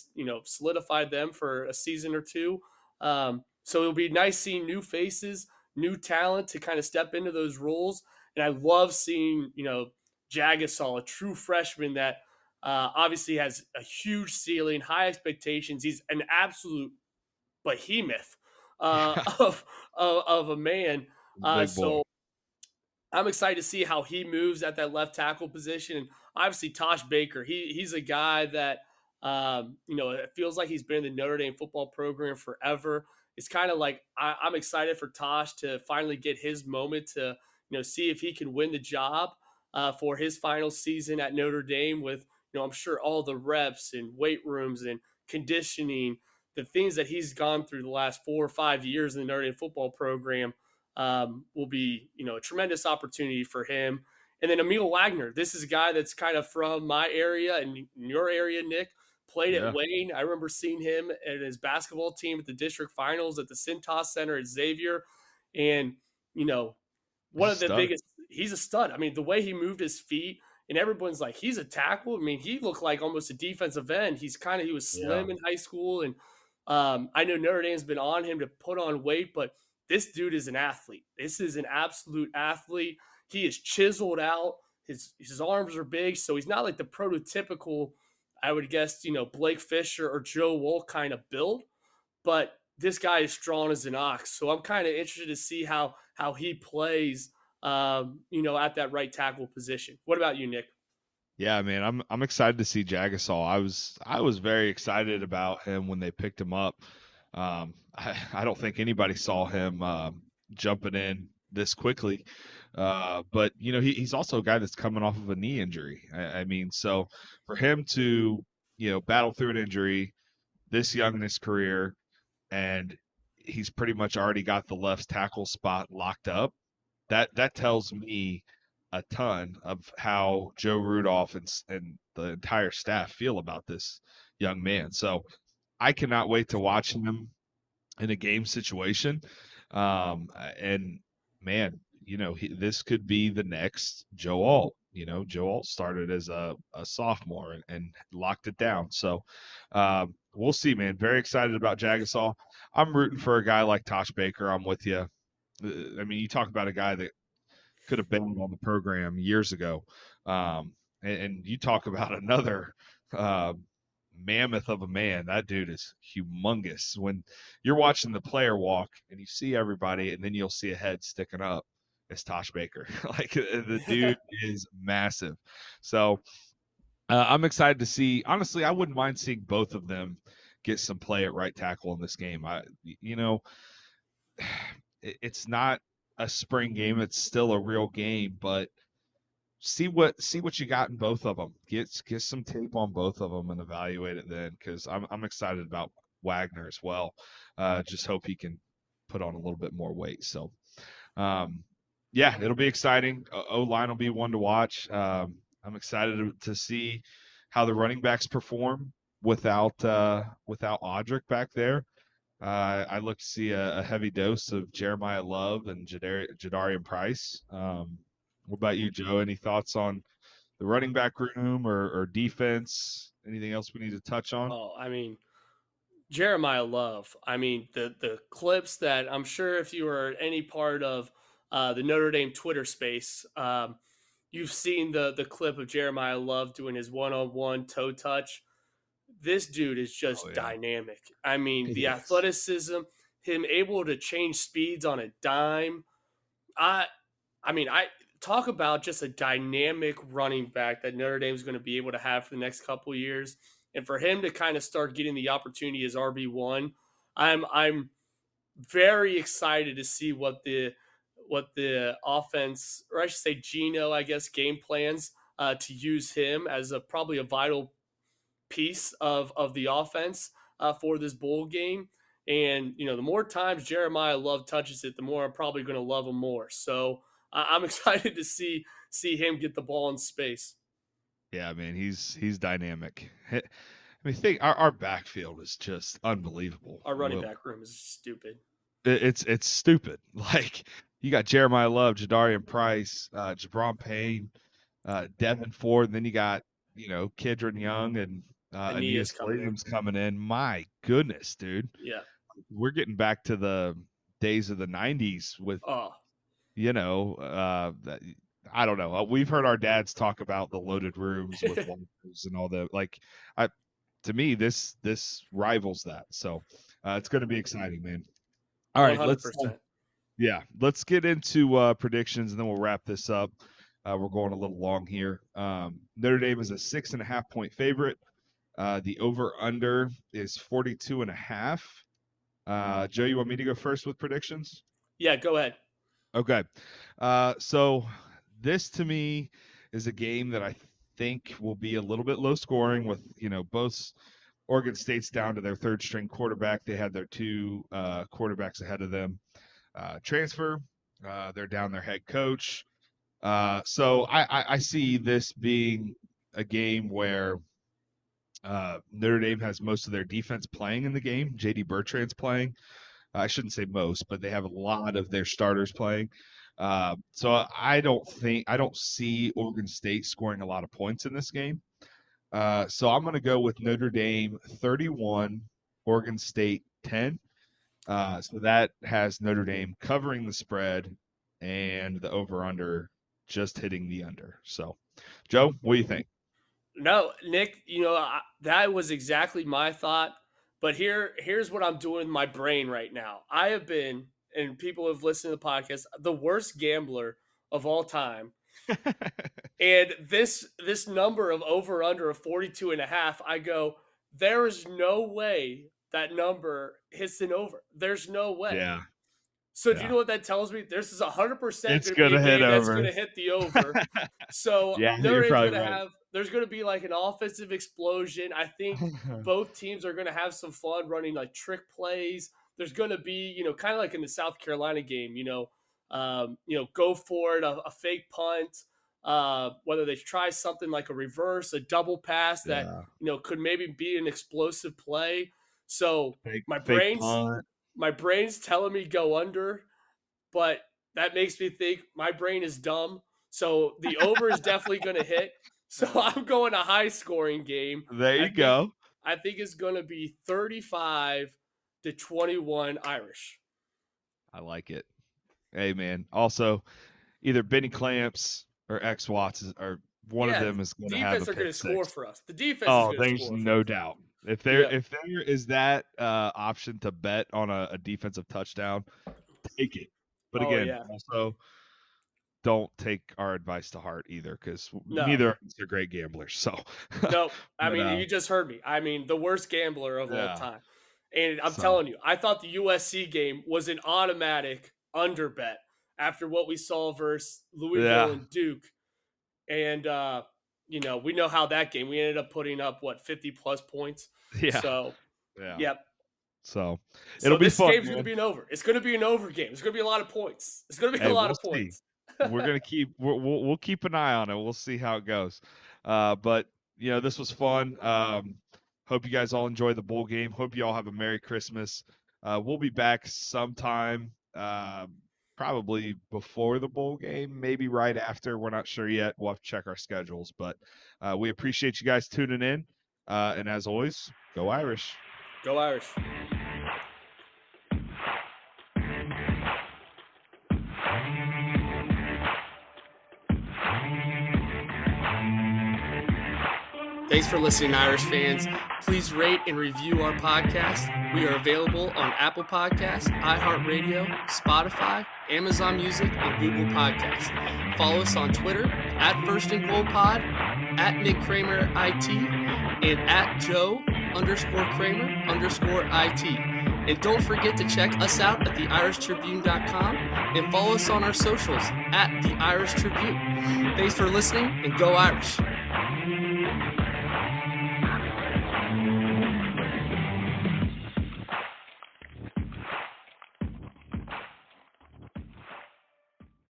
solidified them for a season or two. So it'll be nice seeing new faces, new talent to kind of step into those roles. And I love seeing, Jagasaw, a true freshman that obviously has a huge ceiling, high expectations. He's an absolute behemoth of a man. So I'm excited to see how he moves at that left tackle position. And obviously Tosh Baker, he's a guy that, it feels like he's been in the Notre Dame football program forever. it's kind of like I'm excited for Tosh to finally get his moment to, you know, see if he can win the job for his final season at Notre Dame with, you know, I'm sure all the reps and weight rooms and conditioning, the things that he's gone through the last 4 or 5 years in the Notre Dame football program will be, you know, a tremendous opportunity for him. And then Emil Wagner, this is a guy that's kind of from my area and your area, Nick, played at Wayne. I remember seeing him and his basketball team at the district finals at the CentOS Center at Xavier. And, you know, one of the biggest – he's a stud. I mean, the way he moved his feet, and everyone's like, he's a tackle. I mean, he looked like almost a defensive end. He's kind of – he was slim in high school. And I know Notre Dame's been on him to put on weight, but this dude is an athlete. This is an absolute athlete. He is chiseled out. His arms are big, so he's not like the prototypical, I would guess, you know, Blake Fisher or Joe Alt kind of build. But this guy is strong as an ox. So I'm kind of interested to see how he plays, you know, at that right tackle position. What about you, Nick? Yeah, man, I'm excited to see Jagasaw. I was very excited about him when they picked him up. I don't think anybody saw him jumping in this quickly. But, you know, he's also a guy that's coming off of a knee injury. I mean, so for him to, you know, battle through an injury this young in his career, and he's pretty much already got the left tackle spot locked up, that tells me a ton of how Joe Rudolph and the entire staff feel about this young man. So I cannot wait to watch him in a game situation. And, man, you know, this could be the next Joe Alt. You know, Joe Alt started as a sophomore and locked it down. So we'll see, man. Very excited about Jagasaw. I'm rooting for a guy like Tosh Baker. I'm with you. I mean, you talk about a guy that could have been on the program years ago. And you talk about another mammoth of a man. That dude is humongous. When you're watching the player walk and you see everybody, and then you'll see a head sticking up. It's Tosh Baker. Like, the dude is massive. So I'm excited to see. Honestly, I wouldn't mind seeing both of them get some play at right tackle in this game. You know, it's not a spring game. It's still a real game, but see what you got in both of them. Get some tape on both of them and evaluate it then, because I'm excited about Wagner as well. Just hope he can put on a little bit more weight. So, yeah, it'll be exciting. O-line will be one to watch. I'm excited to see how the running backs perform without Audrick back there. I look to see a heavy dose of Jeremiah Love and Jadarian Price. What about you, Joe? Any thoughts on the running back room or defense? Anything else we need to touch on? Oh, I mean, Jeremiah Love. I mean, the clips that I'm sure if you were any part of the Notre Dame Twitter space, you've seen the clip of Jeremiah Love doing his one-on-one toe touch. This dude is just dynamic. I mean, the athleticism, him able to change speeds on a dime. I mean, talk about just a dynamic running back that Notre Dame is going to be able to have for the next couple of years. And for him to kind of start getting the opportunity as RB1, I'm very excited to see what the offense, or I should say Geno, I guess, game plans to use him as probably a vital piece of the offense for this bowl game. And, you know, the more times Jeremiah Love touches it, the more I'm probably going to love him more. So I'm excited to see him get the ball in space. Yeah, man, he's dynamic. I mean, think our backfield is just unbelievable. Our running back room is stupid. It's stupid. Like, you got Jeremiah Love, Jadarian Price, Jabron Payne, Devin Ford, and then you got, you know, Kedron Young and Aeneas Williams coming in. My goodness, dude. Yeah. We're getting back to the days of the 90s with, you know, I don't know. We've heard our dads talk about the loaded rooms with walkers and all that. Like, to me, this rivals that. So it's going to be exciting, man. All right, 100%. Let's get into predictions, and then we'll wrap this up. We're going a little long here. Notre Dame is a 6.5-point favorite. The over-under is 42.5. Joe, you want me to go first with predictions? Yeah, go ahead. Okay. So this to me is a game that I think will be a little bit low scoring with, you know, both Oregon State's down to their third string quarterback. They had their two quarterbacks ahead of them transfer. They're down their head coach. So I see this being a game where Notre Dame has most of their defense playing in the game. J.D. Bertrand's playing. I shouldn't say most, but they have a lot of their starters playing. So I don't see Oregon State scoring a lot of points in this game. So I'm going to go with Notre Dame 31, Oregon State 10. So that has Notre Dame covering the spread and the over-under just hitting the under. So, Joe, what do you think? No, Nick, you know, that was exactly my thought. But here's what I'm doing in my brain right now. I have been, and people have listened to the podcast, the worst gambler of all time. And this number of over under of 42.5, I go, there is no way that number hits an over. There's no way. Yeah. So do you know what that tells me? This is 100% going to hit over. That's going to hit the over. So yeah, they're going to have. There's going to be like an offensive explosion. I think both teams are going to have some fun running like trick plays. There's going to be, you know, kind of like in the South Carolina game, you know, go for it, a fake punt, whether they try something like a reverse, a double pass that, you know, could maybe be an explosive play. So my brain's telling me go under, but that makes me think my brain is dumb. So the over is definitely going to hit. So I'm going a high-scoring game. There you go. I think it's going to be 35-21 Irish. I like it. Hey, man. Also, either Benny Clamps or X Watts or one of them is going to have a pick. The defense are going to score for us. The defense is going to score. Oh, there's no doubt. If there is that option to bet on a defensive touchdown, take it. But again, also – don't take our advice to heart either, because neither of us are great gamblers. So no, I mean you just heard me. I mean the worst gambler of all time, and I'm telling you, I thought the USC game was an automatic under bet after what we saw versus Louisville and Duke, and you know we know how that game we ended up putting up 50+ points. Yeah. So yep. So it'll be fun. This game's gonna be an over. It's gonna be an over game. It's gonna be a lot of points. It's gonna be a lot of points. We're going to keep – we'll keep an eye on it. We'll see how it goes. But, you know, this was fun. Hope you guys all enjoy the bowl game. Hope you all have a Merry Christmas. We'll be back sometime probably before the bowl game, maybe right after. We're not sure yet. We'll have to check our schedules. But we appreciate you guys tuning in. And as always, go Irish. Go Irish. Thanks for listening, Irish fans. Please rate and review our podcast. We are available on Apple Podcasts, iHeartRadio, Spotify, Amazon Music, and Google Podcasts. Follow us on Twitter at First and Gold Pod, at Nick Kramer IT, and at Joe_Kramer_IT. And don't forget to check us out at theirishtribune.com and follow us on our socials at the Irish Tribune. Thanks for listening and go Irish.